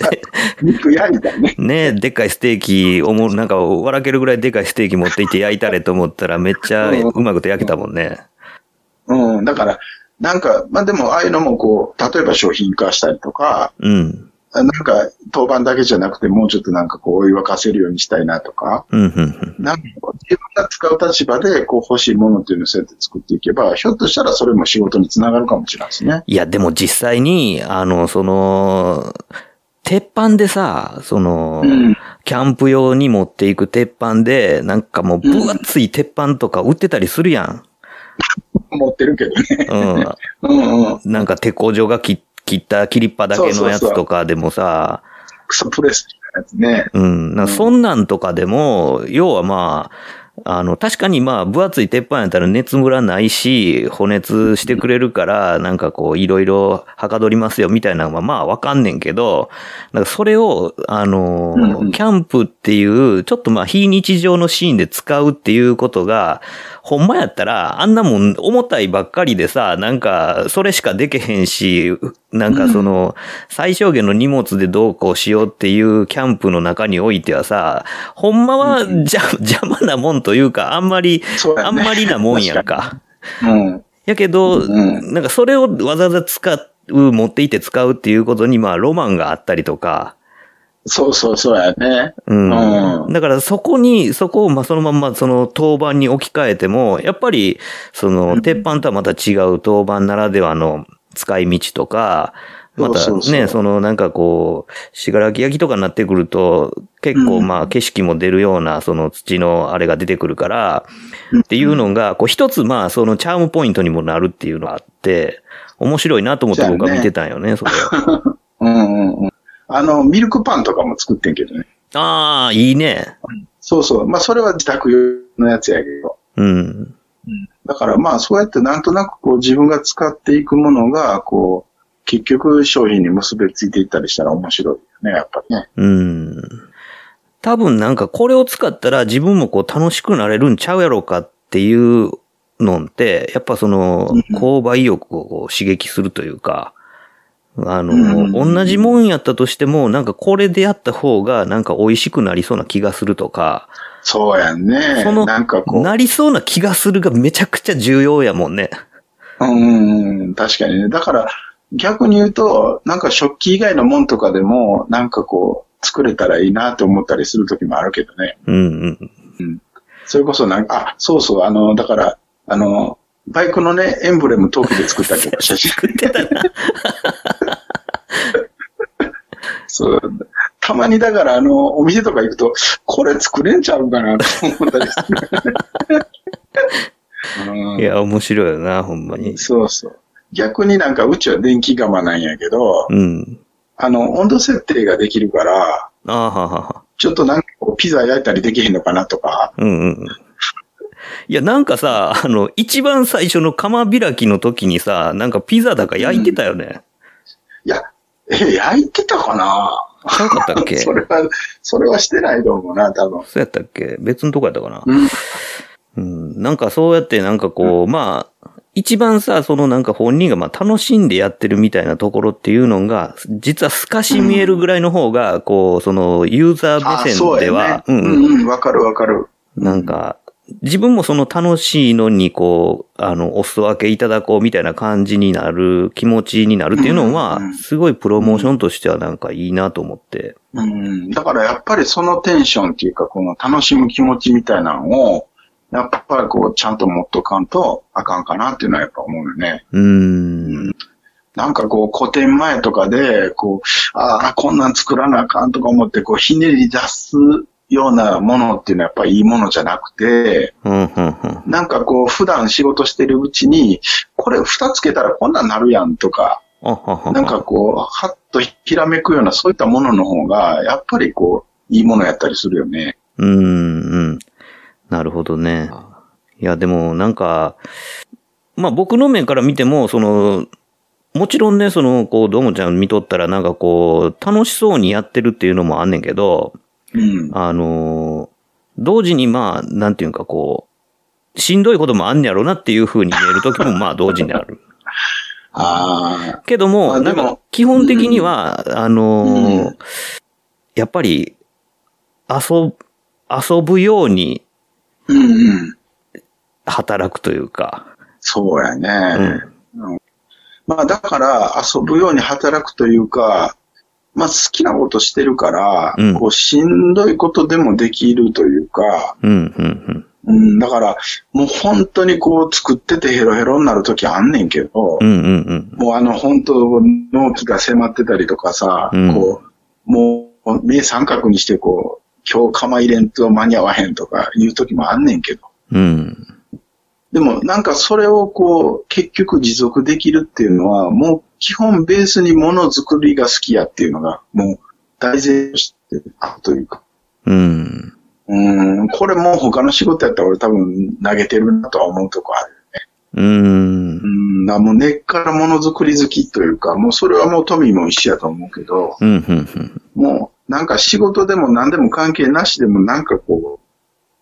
肉焼いたね。ね、でっかいステーキ、なんか、笑けるぐらいでっかいステーキ持って行って焼いたれと思ったら、めっちゃうまくて焼けたもんね。うん、だから、なんか、まあ、でも、ああいうのもこう、例えば商品化したりとか、うん、なんか、当番だけじゃなくて、もうちょっとなんかこう、お湯沸かせるようにしたいなとか、なんか、自分が使う立場で、こう、欲しいものっていうのをそうやって作っていけば、ひょっとしたらそれも仕事につながるかもしれないですね。いや、でも実際に、鉄板でさ、キャンプ用に持っていく鉄板で、なんかもう、分厚い鉄板とか売ってたりするやん。持ってるけどね。なんか鉄工所が切った切りっぱだけのやつとかでもさ。クソプレスみたいなやつね。なんかそんなんとかでも、要はまあ、確かにまあ、分厚い鉄板やったら熱ムラないし、補熱してくれるから、なんかこう、いろいろはかどりますよみたいなのはまあ、わかんねんけど、なんかそれを、キャンプっていう、ちょっとまあ、非日常のシーンで使うっていうことが、ほんまやったら、あんなもん重たいばっかりでさ、なんか、それしかでけへんし、なんかその、最小限の荷物でどうこうしようっていうキャンプの中においてはさ、ほんまは邪魔なもんというか、あんまりなもんやんか。やけど、なんかそれをわざわざ持っていて使うっていうことに、まあ、ロマンがあったりとか、そうやね。だからそこをま、そのまんま、その陶板に置き換えても、やっぱり、鉄板とはまた違う陶板ならではの使い道とか、またね、なんかこう、信楽焼とかになってくると、結構まあ、景色も出るような、土のあれが出てくるから、っていうのが、こう一つまあ、チャームポイントにもなるっていうのがあって、面白いなと思って僕は見てたんよね、それは。ミルクパンとかも作ってんけどね。ああ、いいね。そうそう。まあ、それは自宅用のやつやけど。だからまあ、そうやってなんとなくこう自分が使っていくものが、こう、結局商品に結びついていったりしたら面白いよね、やっぱりね。多分なんかこれを使ったら自分もこう楽しくなれるんちゃうやろかっていうのって、やっぱ購買意欲をこう刺激するというか、同じもんやったとしても、なんかこれでやった方が、なんか美味しくなりそうな気がするとか。そうやんね。その、なんかこう。なりそうな気がするがめちゃくちゃ重要やもんね。確かにね。だから、逆に言うと、なんか食器以外のもんとかでも、なんかこう、作れたらいいなって思ったりする時もあるけどね。それこそなんか、だから、バイクのね、エンブレム陶器で作ったりとか写真作ってたな。そう。たまにだから、お店とか行くと、これ作れんちゃうかなと思ったりする。いや、面白いよな、ほんまに。そうそう。逆になんか、うちは電気窯なんやけど、温度設定ができるから、ちょっとなんかピザ焼いたりできへんのかなとか。いや、なんかさ、一番最初の窯開きの時にさ、なんかピザだか焼いてたよね。いや、焼いてたかな？そうだったっけ？それはしてないと思うな、多分。そうやったっけ？別のとこやったかな。なんかそうやって、なんかこう、まあ、一番さ、そのなんか本人がまあ楽しんでやってるみたいなところっていうのが、実は透かし見えるぐらいの方が、こう、そのユーザー目線では、わかるわかる。なんか、自分もその楽しいのにこう、お裾分けいただこうみたいな感じになる、気持ちになるっていうのは、すごいプロモーションとしてはなんかいいなと思って。だからやっぱりそのテンションっていうか、この楽しむ気持ちみたいなのを、やっぱりこう、ちゃんと持っとかんとあかんかなっていうのはやっぱ思うよね。なんかこう、個展前とかで、こう、ああ、こんなん作らなあかんとか思って、こう、ひねり出すようなものっていうのはやっぱりいいものじゃなくて、なんかこう、普段仕事してるうちに、これ蓋つけたらこんなんなるやんとか、なんかこう、はっとひらめくようなそういったものの方が、やっぱりこう、いいものやったりするよね。なるほどね。いや、でも、なんか、まあ、僕の面から見ても、その、もちろんね、その、こう、どもちゃん見とったら、なんかこう、楽しそうにやってるっていうのもあんねんけど、同時に、まあ、なんていうか、こう、しんどいこともあんねやろなっていう風に見えるときも、まあ、同時にある。けども、なんか、基本的には、やっぱり、遊ぶように、働くというか。そうやね。まあだから遊ぶように働くというか、まあ好きなことしてるから、こうしんどいことでもできるというか、だからもう本当にこう作っててヘロヘロになるときあんねんけど、もう本当納期が迫ってたりとかさ、こう、もう目三角にしてこう、今日釜入れんと間に合わへんとかいう時もあんねんけど。でもなんかそれをこう結局持続できるっていうのはもう基本ベースにものづくりが好きやっていうのがもう大前提してあるというか。これもう他の仕事やったら俺多分投げてるなとは思うとこあるよね。もう根っからものづくり好きというか、もうそれはもうトミーも一緒やと思うけど。もうなんか仕事でも何でも関係なしでもなんかこう、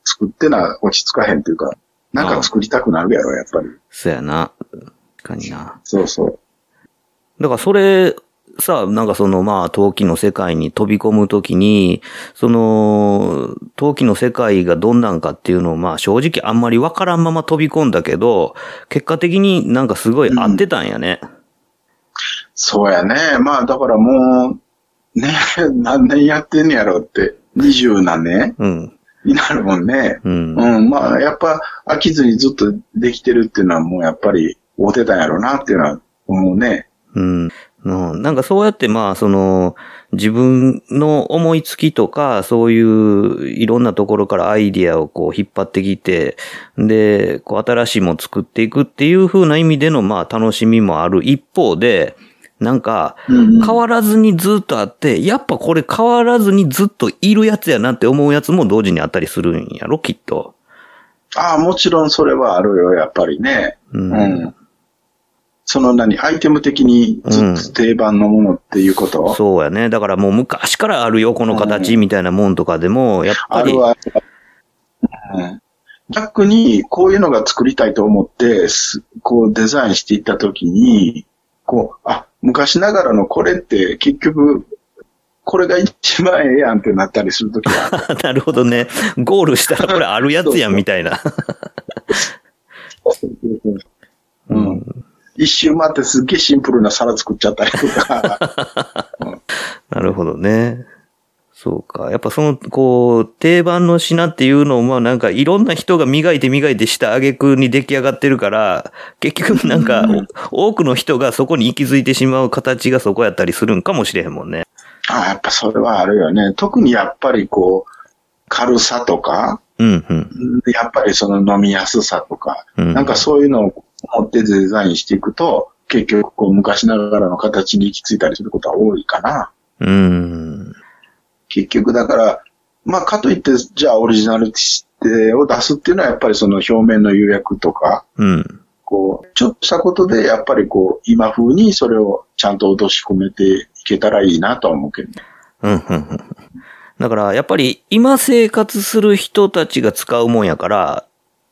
作ってな、落ち着かへんというか、なんか作りたくなるやろ、やっぱり。そうやな。確かにな。そうそう。だからそれ、さ、なんかそのまあ、陶器の世界に飛び込むときに、その、陶器の世界がどんなんかっていうのをまあ、正直あんまりわからんまま飛び込んだけど、結果的になんかすごい合ってたんやね。そうやね。まあ、だからもう、ね、何年やってんねやろって、20何年、になるもんね。まあ、やっぱ飽きずにずっとできてるっていうのはもうやっぱり合うてたんやろうなっていうのは思うね。なんかそうやってまあ、その、自分の思いつきとか、そういういろんなところからアイディアをこう引っ張ってきて、で、こう新しいもの作っていくっていう風な意味でのまあ楽しみもある一方で、なんか、変わらずにずっとあって、やっぱこれ変わらずにずっといるやつやなって思うやつも同時にあったりするんやろ、きっと。ああ、もちろんそれはあるよ、やっぱりね。そのアイテム的にずっと定番のものっていうこと、そうやね。だからもう昔からあるよ、この形みたいなもんとかでも、やっぱり。逆に、こういうのが作りたいと思って、こうデザインしていったときに、こう、あ、昔ながらのこれって結局、これが一番ええやんってなったりするときは。なるほどね。ゴールしたらこれあるやつやんみたいな。うん、一周回ってすっげえシンプルな皿作っちゃったりとか。うん、なるほどね。そうか。やっぱその、こう、定番の品っていうのを、まあなんかいろんな人が磨いてした挙句に出来上がってるから、結局なんか、多くの人がそこに息づいてしまう形がそこやったりするんかもしれへんもんね。ああ、やっぱそれはあるよね。特にやっぱりこう、軽さとか、うんうん、やっぱりその飲みやすさとか、うん、なんかそういうのを持ってデザインしていくと、結局こう昔ながらの形に行き着いたりすることは多いかな。うん。結局だから、まあ、かといって、じゃあオリジナリティを出すっていうのは、やっぱりその表面の釉薬とか、うん、こう、ちょっとしたことで、やっぱりこう、今風にそれをちゃんと落とし込めていけたらいいなとは思うけど。うん、うん、うん。だから、やっぱり今生活する人たちが使うもんやから、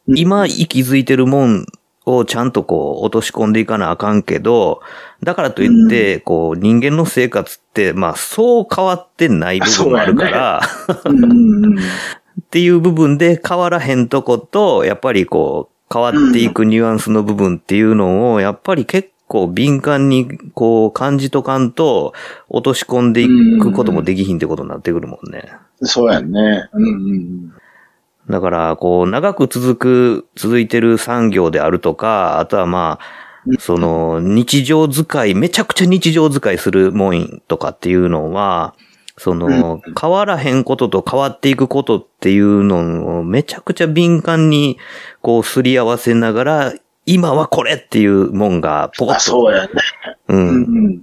今息づいてるもんをちゃんとこう、落とし込んでいかなあかんけど、だからといって、こう、人間の生活って、まあ、そう変わってない部分もあるから、っていう部分で変わらへんとこと、やっぱりこう、変わっていくニュアンスの部分っていうのを、やっぱり結構、こう敏感にこう感じとかんと落とし込んでいくこともできひんってことになってくるもんね。そうやね。うんうん、だからこう長く続いてる産業であるとか、あとはまあその日常使い、めちゃくちゃ日常使いするもんとかっていうのは、その変わらへんことと変わっていくことっていうのをめちゃくちゃ敏感にこうすり合わせながら。今はこれっていうもんがポコッと。そうやね。うん、うん。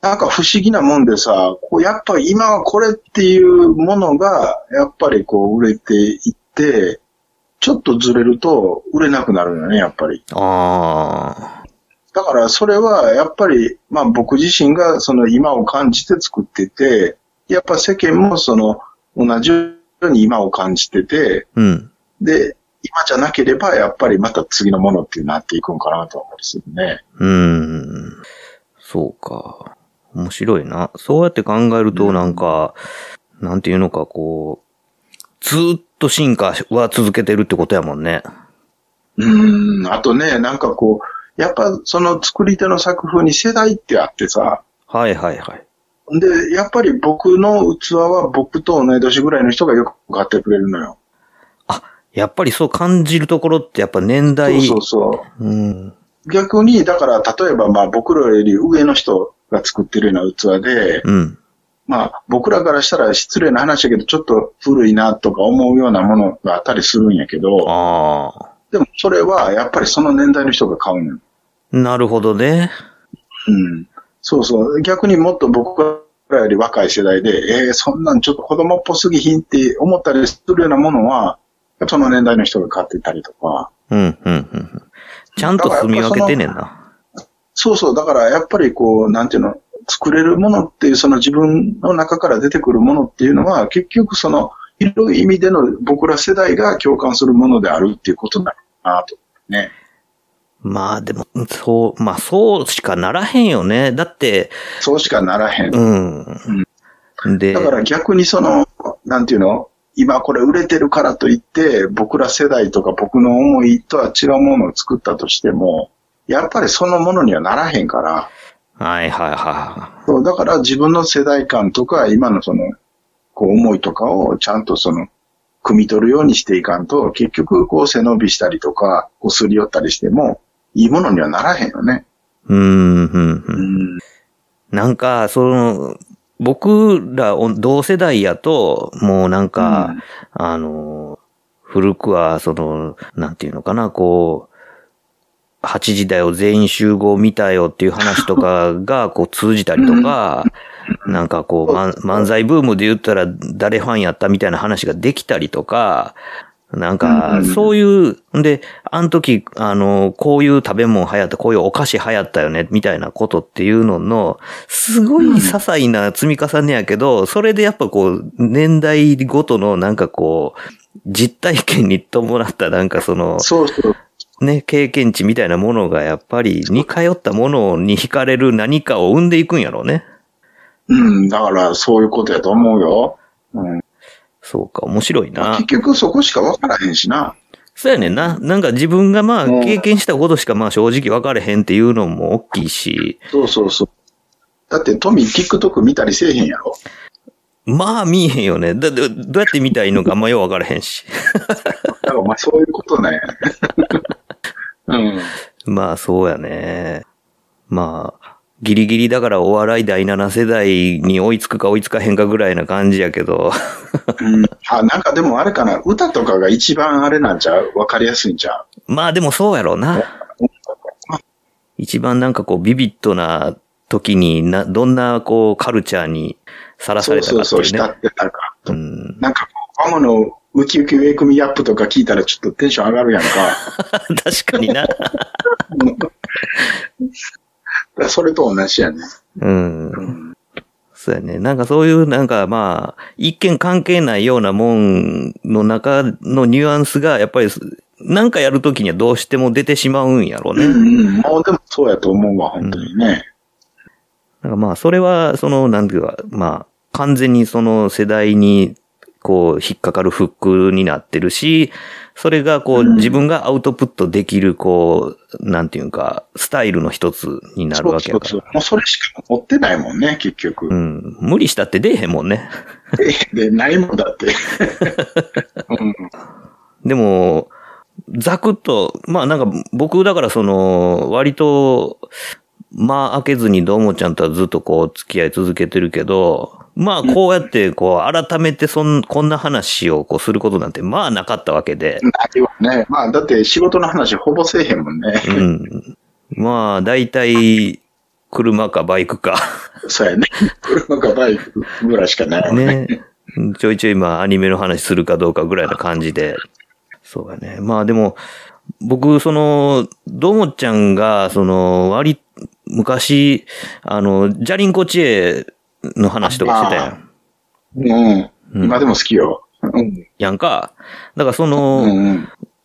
なんか不思議なもんでさ、こうやっぱり今はこれっていうものが、やっぱりこう売れていって、ちょっとずれると売れなくなるよね、やっぱり。ああ。だからそれはやっぱり、まあ僕自身がその今を感じて作ってて、やっぱ世間もその同じように今を感じてて、うん。で、今じゃなければ、やっぱりまた次のものってなっていくんかなと思うんですよね。そうか。面白いな。そうやって考えると、なんか、なんていうのか、こう、ずーっと進化は続けてるってことやもんね。あとね、なんかこう、やっぱその作り手の作風に世代ってあってさ。はいはいはい。で、やっぱり僕の器は僕と同い年ぐらいの人がよく買ってくれるのよ。やっぱりそう感じるところってやっぱ年代。そう。うん、逆に、だから例えばまあ僕らより上の人が作ってるような器で、うん、まあ僕らからしたら失礼な話だけどちょっと古いなとか思うようなものがあったりするんやけど、あでもそれはやっぱりその年代の人が買うのよ。なるほどね。うん。そうそう。逆にもっと僕らより若い世代で、そんなんちょっと子供っぽすぎひんって思ったりするようなものは、その年代の人が買ってたりとか。ちゃんと住み分けてねんな。そうそう。だからやっぱりこう、なんていうの、作れるものっていう、その自分の中から出てくるものっていうのは、結局その、広い意味での僕ら世代が共感するものであるっていうことだなと。ね。まあでも、そう、まあそうしかならへんよね。だって。そうしかならへん。で。だから逆にその、なんていうの、今これ売れてるからといって、僕ら世代とか僕の思いとは違うものを作ったとしても、やっぱりそのものにはならへんから。はいはいはい。そう、だから自分の世代感とか、今のその、こう思いとかをちゃんとその、汲み取るようにしていかんと、結局こう背伸びしたりとか、こうすり寄ったりしても、いいものにはならへんよね。なんか、その、僕ら同世代やと、もうなんか、古くは、その、なんていうのかな、こう、8時だよ、全員集合見たよっていう話とかが、こう通じたりとか、なんかこう、漫才ブームで言ったら誰ファンやったみたいな話ができたりとか、なんか、そういう、で、あの時、こういう食べ物流行った、こういうお菓子流行ったよね、みたいなことっていうのの、すごい些細な積み重ねやけど、それでやっぱこう、年代ごとのなんかこう、実体験に伴ったなんかその、ね、経験値みたいなものがやっぱり似通ったものに惹かれる何かを生んでいくんやろうね。うん、だからそういうことやと思うよ。うん。そうか、面白いな。結局そこしか分からへんしな。そうやねんな。なんか自分がまあ経験したことしかまあ正直分からへんっていうのも大きいし。そうそうそう。だってトミー TikTok 見たりせえへんやろ。まあ見えへんよね。だってどうやって見たらいいのかあんまよう分からへんし。だからまあそういうことね。うん。まあそうやね。まあ。ギリギリだからお笑い第7世代に追いつくか追いつかへんかぐらいな感じやけど、うん。あ、なんかでもあれかな、歌とかが一番あれなんちゃう？わかりやすいんちゃう？まあでもそうやろうな。一番なんかこうビビッドな時にどんなこうカルチャーにさらされたかっていうね。そうそうそう、浸ってたか。うん、なんかこう、天のウキウキウェイクミーアップとか聞いたらちょっとテンション上がるやんか。確かにな。それと同じやね。うん。そうやね。なんかそういう、なんかまあ、一見関係ないようなもんの中のニュアンスが、やっぱり、なんかやるときにはどうしても出てしまうんやろうね。うん、うん。あ、でもそうやと思うわ、本当にね。うん、なんかまあ、それは、その、なんていうか、まあ、完全にその世代に、こう、引っかかるフックになってるし、それがこう、自分がアウトプットできる、こう、なんていうか、スタイルの一つになるわけだから。そうそうそう。もうそれしか持ってないもんね、結局。うん。無理したって出えへんもんね。出えへん、ないもんだって。うん、でも、ざくっと、まあなんか僕だからその、割と、まあ開けずにどうもちゃんとはずっとこう、付き合い続けてるけど、まあ、こうやって、こう、改めて、こんな話を、こう、することなんて、まあ、なかったわけで。ないね。まあ、だって、仕事の話、ほぼせえへんもんね。うん。まあ、大体、車かバイクか。そうやね。車かバイクぐらいしかないもんね。ね。ちょいちょい、まあ、アニメの話するかどうかぐらいな感じで。そうやね。まあ、でも、僕、その、どもちゃんが、その、昔、じゃりんこちえ、の話とかしてたやん。うん。まあでも好きよ。うん。やんか。だからその、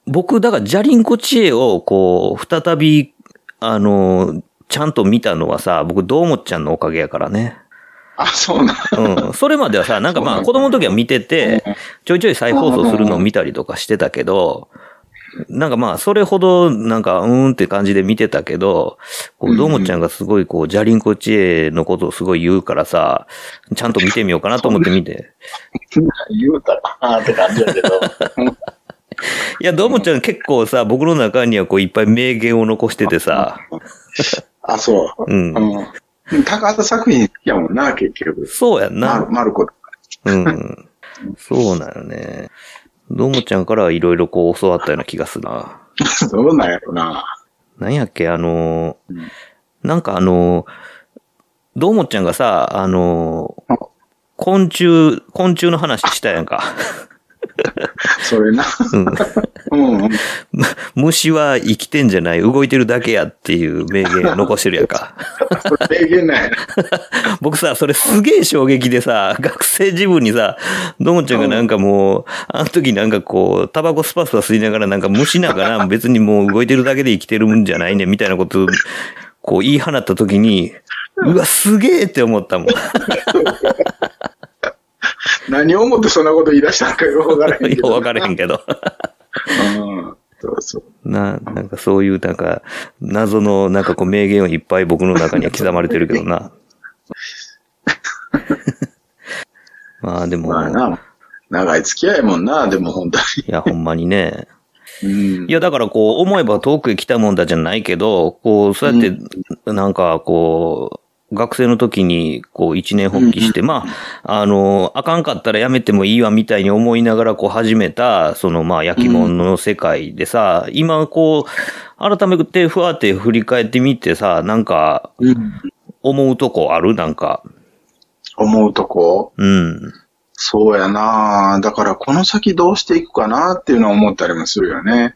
僕、だからじゃりんこ知恵をこう、再び、ちゃんと見たのはさ、僕、どうもっちゃんのおかげやからね。あ、そうなの。うん。それまではさ、なんかまあ子供の時は見てて、ちょいちょい再放送するのを見たりとかしてたけど、なんかまあ、それほど、なんか、って感じで見てたけど、こう、どうもちゃんがすごい、こう、じゃりんこ知恵のことをすごい言うからさ、ちゃんと見てみようかなと思って見て。言うたらなーって感じだけど。いや、どうもちゃん結構さ、僕の中にはこう、いっぱい名言を残しててさ。あ、そう。うん。高畑作品やもんな、結局。そうやんな。まること。うん。そうなのね。どうもちゃんからいろいろこう教わったような気がするな。どうなんやろな。なんやっけ、なんかどうもちゃんがさ、昆虫の話したやんか。それな。うん。虫は生きてんじゃない、動いてるだけやっていう名言を残してるやんか。名言ない。僕さ、それすげえ衝撃でさ、学生時分にさ、どもちゃんがなんかもう、あの時なんかこう、タバコスパスパ吸いながらなんか虫ながら別にもう動いてるだけで生きてるんじゃないね、みたいなことをこう言い放った時に、うわ、すげえって思ったもん。何を思ってそんなこと言い出したのかよくわからへんけど。よくわからへんけど。そうそう。なんかそういうなんか、謎のなんかこう名言をいっぱい僕の中には刻まれてるけどな。まあでも。まあな、長い付き合いもんな、でも本当に。いや、ほんまにね。いや、だからこう、思えば遠くへ来たもんだじゃないけど、こう、そうやって、なんかこう、学生の時に、こう、一年発起して、まあ、あかんかったらやめてもいいわ、みたいに思いながら、こう、始めた、その、まあ、焼き物の世界でさ、今、こう、改めて、ふわって振り返ってみてさ、なんか、思うとこある？なんか。思うとこ？うん。そうやな、だから、この先どうしていくかな、っていうのは思ったりもするよね。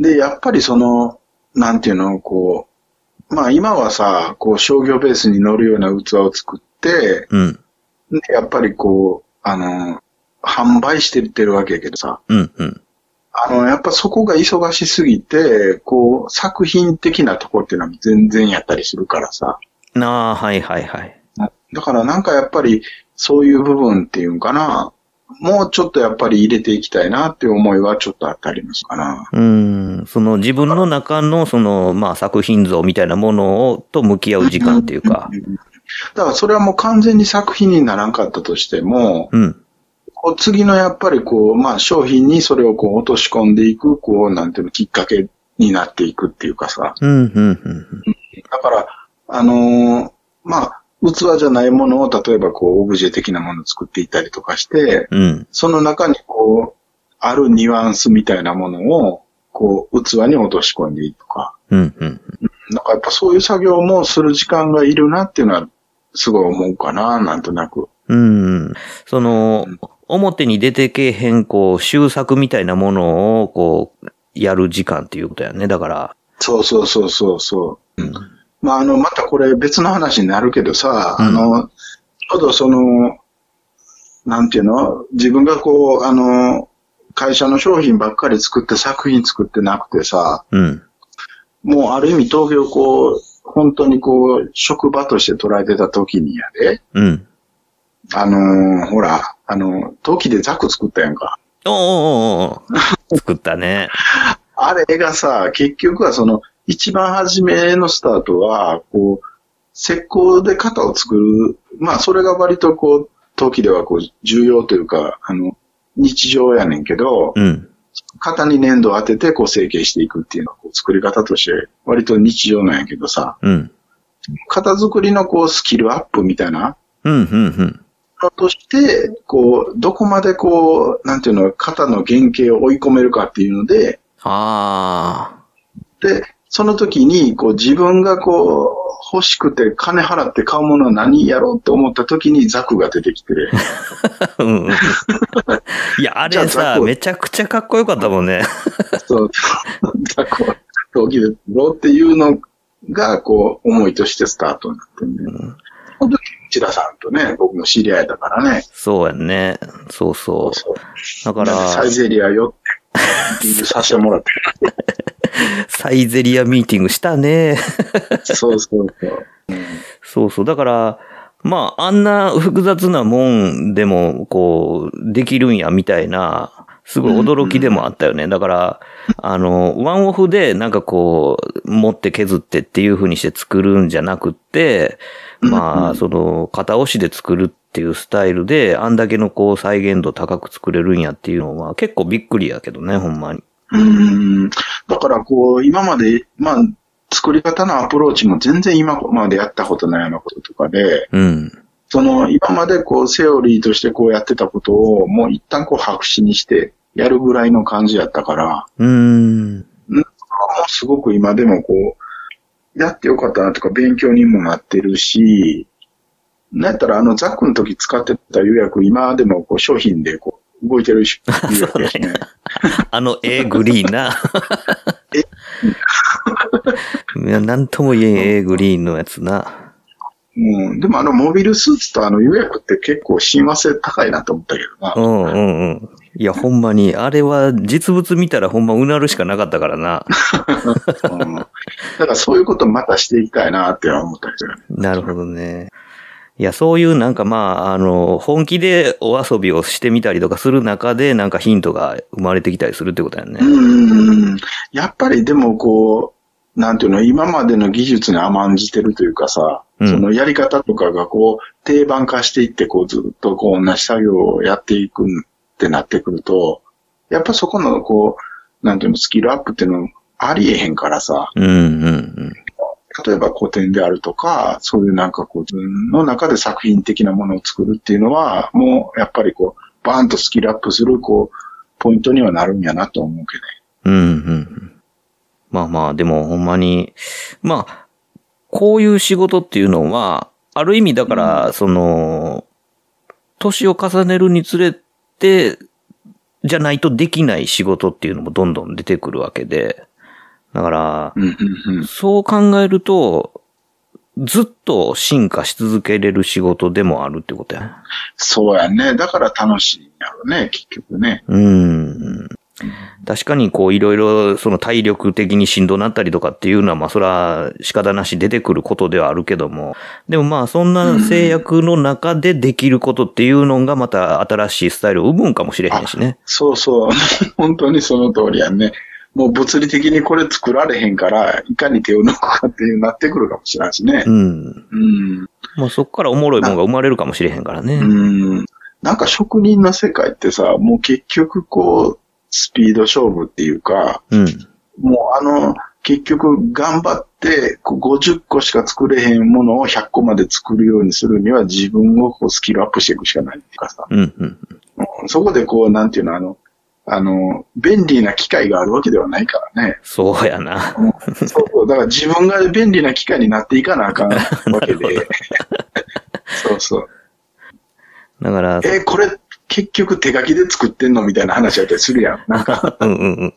で、やっぱりその、なんていうの、こう、まあ今はさ、こう商業ベースに乗るような器を作って、やっぱりこう、販売していってるわけやけどさ、やっぱそこが忙しすぎて、こう、作品的なところっていうのは全然やったりするからさ。ああ、はいはいはい。だからなんかやっぱり、そういう部分っていうんかな、もうちょっとやっぱり入れていきたいなっていう思いはちょっとあったりますかな。その自分の中のその、まあ作品像みたいなものを、と向き合う時間っていうか。だからそれはもう完全に作品にならんかったとしても、こう次のやっぱりこう、まあ商品にそれをこう落とし込んでいく、こうなんていうのきっかけになっていくっていうかさ。だから、まあ、器じゃないものを、例えばこう、オブジェ的なものを作っていたりとかして、その中にこう、あるニュアンスみたいなものを、こう、器に落とし込んでいいとか。なんかやっぱそういう作業もする時間がいるなっていうのは、すごい思うかな、なんとなく。その、表に出てけえへん、こう、修作みたいなものを、こう、やる時間っていうことやね、だから。そう。まあ、またこれ別の話になるけどさ、ちょうどその、なんていうの？自分がこう、会社の商品ばっかり作って作品作ってなくてさ、もうある意味東京こう、本当にこう、職場として捉えてた時にやで、ほら、陶器でザク作ったやんか。作ったね。あれがさ、結局はその、一番初めのスタートは、こう、石膏で型を作る。まあ、それが割とこう、陶器ではこう、重要というか、日常やねんけど、型に粘土を当てて、こう、成形していくっていうのは、こう、作り方として、割と日常なんやけどさ、型作りのこう、スキルアップみたいな、として、こう、どこまでこう、なんていうの、型の原型を追い込めるかっていうので、で、その時に、こう自分がこう欲しくて金払って買うものは何やろうって思った時にザクが出てきてる。いや、あれさ、めちゃくちゃかっこよかったもんね。そう、ザクを陶器で作ろうっていうのが、こう思いとしてスタートになってるんで。その時、内田さんとね、僕の知り合いだからね。そうやね。だから。サイゼリアよって。させてもらってサイゼリアミーティングしたね。だから、まあ、あんな複雑なもんでも、こう、できるんや、みたいな、すごい驚きでもあったよね。だから、ワンオフで、なんかこう、持って削ってっていう風にして作るんじゃなくって、まあ、その、型押しで作るっていうスタイルで、あんだけのこう、再現度高く作れるんやっていうのは、結構びっくりやけどね、ほんまに。だからこう、今まで、まあ、作り方のアプローチも全然今までやったことないようなこととかで、その、今までこう、セオリーとしてこうやってたことを、もう一旦こう、白紙にして、やるぐらいの感じやったから、すごく今でもこう、やってよかったなとか、勉強にもなってるし、なんやったらザックの時使ってた釉薬、今でもこう、商品でこう、動いてるし、ね、グリーンな。いや、なんとも言えんグリーンのやつな。でもモビルスーツと釉薬って結構親和性高いなと思ったけどな。いや、ほんまに、あれは実物見たらほんまうなるしかなかったからな。だからそういうことまたしていきたいなって思ったりする。なるほどね。いや、そういうなんかまあ、本気でお遊びをしてみたりとかする中で、なんかヒントが生まれてきたりするってことだよね。やっぱりでもこう、なんていうの、今までの技術に甘んじてるというかさ、そのやり方とかがこう、定番化していって、こうずっとこう同じ作業をやっていくってなってくると、やっぱそこのこう、なんていうの、スキルアップっていうのありえへんからさ。例えば古典であるとか、そういうなんかこう、自分の中で作品的なものを作るっていうのは、もうやっぱりこう、バーンとスキルアップする、こう、ポイントにはなるんやなと思うけどね。まあまあ、でもほんまに、まあ、こういう仕事っていうのは、ある意味だから、その、年を重ねるにつれて、じゃないとできない仕事っていうのもどんどん出てくるわけで、だから、そう考えると、ずっと進化し続けれる仕事でもあるってことや。そうやね。だから楽しいんやろね、結局ね。確かにこういろいろその体力的にしんどなったりとかっていうのはまあそれは仕方なし出てくることではあるけども、でもまあそんな制約の中でできることっていうのがまた新しいスタイルを生むんかもしれへんしね。そうそう。本当にその通りやんね。もう物理的にこれ作られへんから、いかに手を抜くかっていうなってくるかもしれないしね。うん。うん。まあそこからおもろいものが生まれるかもしれへんからね。うん。なんか職人の世界ってさ、もう結局こう、スピード勝負っていうか、うん、もう結局頑張って50個しか作れへんものを100個まで作るようにするには自分をこうスキルアップしていくしかないっていうかさ、うんうん、そこでこうなんていうの便利な機械があるわけではないからね。そうやな。そうだから自分が便利な機械になっていかなあかんわけで。そうそう。だからこれ。結局手書きで作ってんのみたいな話だったりするやん。なんか。うんうんうん。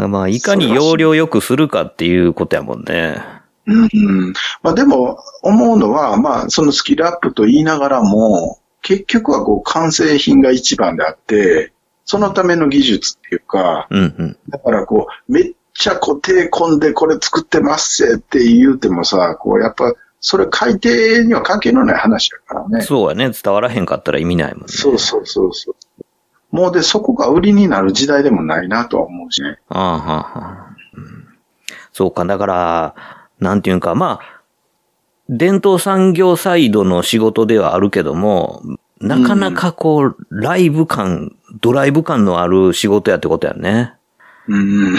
うん、まあ、いかに容量よくするかっていうことやもんね。うんうん。まあでも、思うのは、まあ、そのスキルアップと言いながらも、結局はこう、完成品が一番であって、そのための技術っていうか、うんうん、だからこう、めっちゃこう手込んでこれ作ってますぜって言うてもさ、こう、やっぱ、それ改定には関係のない話だからね。そうやね。伝わらへんかったら意味ないもんね。そうそうそうそう。もうで、そこが売りになる時代でもないなとは思うしね。ああ、はあ、うん。そうか。だから、なんていうんか、まあ、伝統産業サイドの仕事ではあるけども、なかなかこう、ライブ感、ドライブ感のある仕事やってことやね。うん、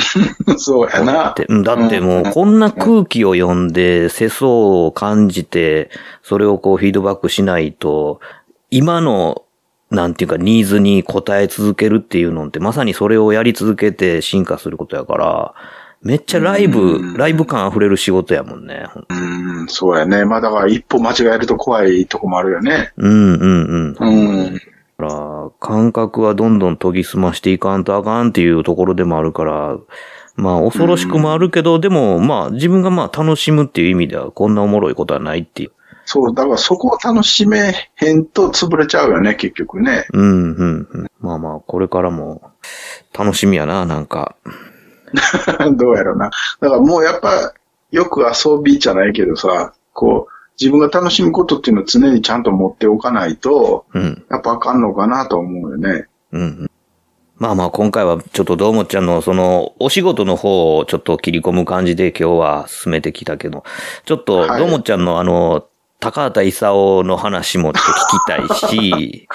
そうやな。だってもうこんな空気を読んで世相を感じてそれをこうフィードバックしないと今のなんていうかニーズに応え続けるっていうのってまさにそれをやり続けて進化することやからめっちゃライブ感溢れる仕事やもんね。うん、そうやね。まあだから一歩間違えると怖いとこもあるよね。うんうんうん。うん感覚はどんどん研ぎ澄ましていかんとあかんっていうところでもあるから、まあ恐ろしくもあるけど、でもまあ自分がまあ楽しむっていう意味ではこんなおもろいことはないっていう。そう、だからそこを楽しめへんと潰れちゃうよね、結局ね。うんうんうん。まあまあこれからも楽しみやな、なんか。どうやろうな。だからもうやっぱよく遊びじゃないけどさ、こう、自分が楽しむことっていうのを常にちゃんと持っておかないと、うん、やっぱあかんのかなと思うよね。うん。まあまあ今回はちょっとどうもちゃんのそのお仕事の方をちょっと切り込む感じで今日は進めてきたけど、ちょっとどうもちゃんの高畑勲の話もちょっと聞きたいし。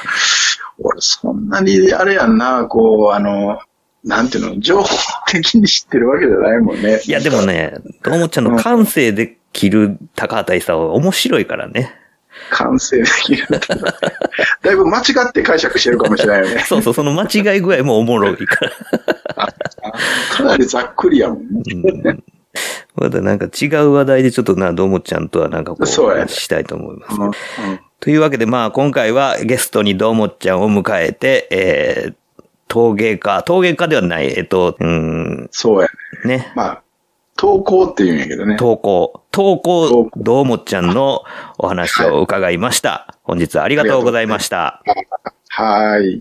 俺そんなにあれやんな、こうなんていうの、情報的に知ってるわけじゃないもんね。いやでもね、どうもちゃんの感性で、着る高畑勲は面白いからね。完成できる。だいぶ間違って解釈してるかもしれないよね。そうそう、その間違い具合もおもろいから。かなりざっくりやもんね。うん、またなんか違う話題でちょっとどうもちゃんとはなんかこう、したいと思います、ねうんうん。というわけでまあ今回はゲストにどうもちゃんを迎えて、陶芸家ではない、そうやね。ね。まあ投稿って言うんやけどね。投稿、どうもちゃんのお話を伺いました。はい、本日はありがとうございました。はい。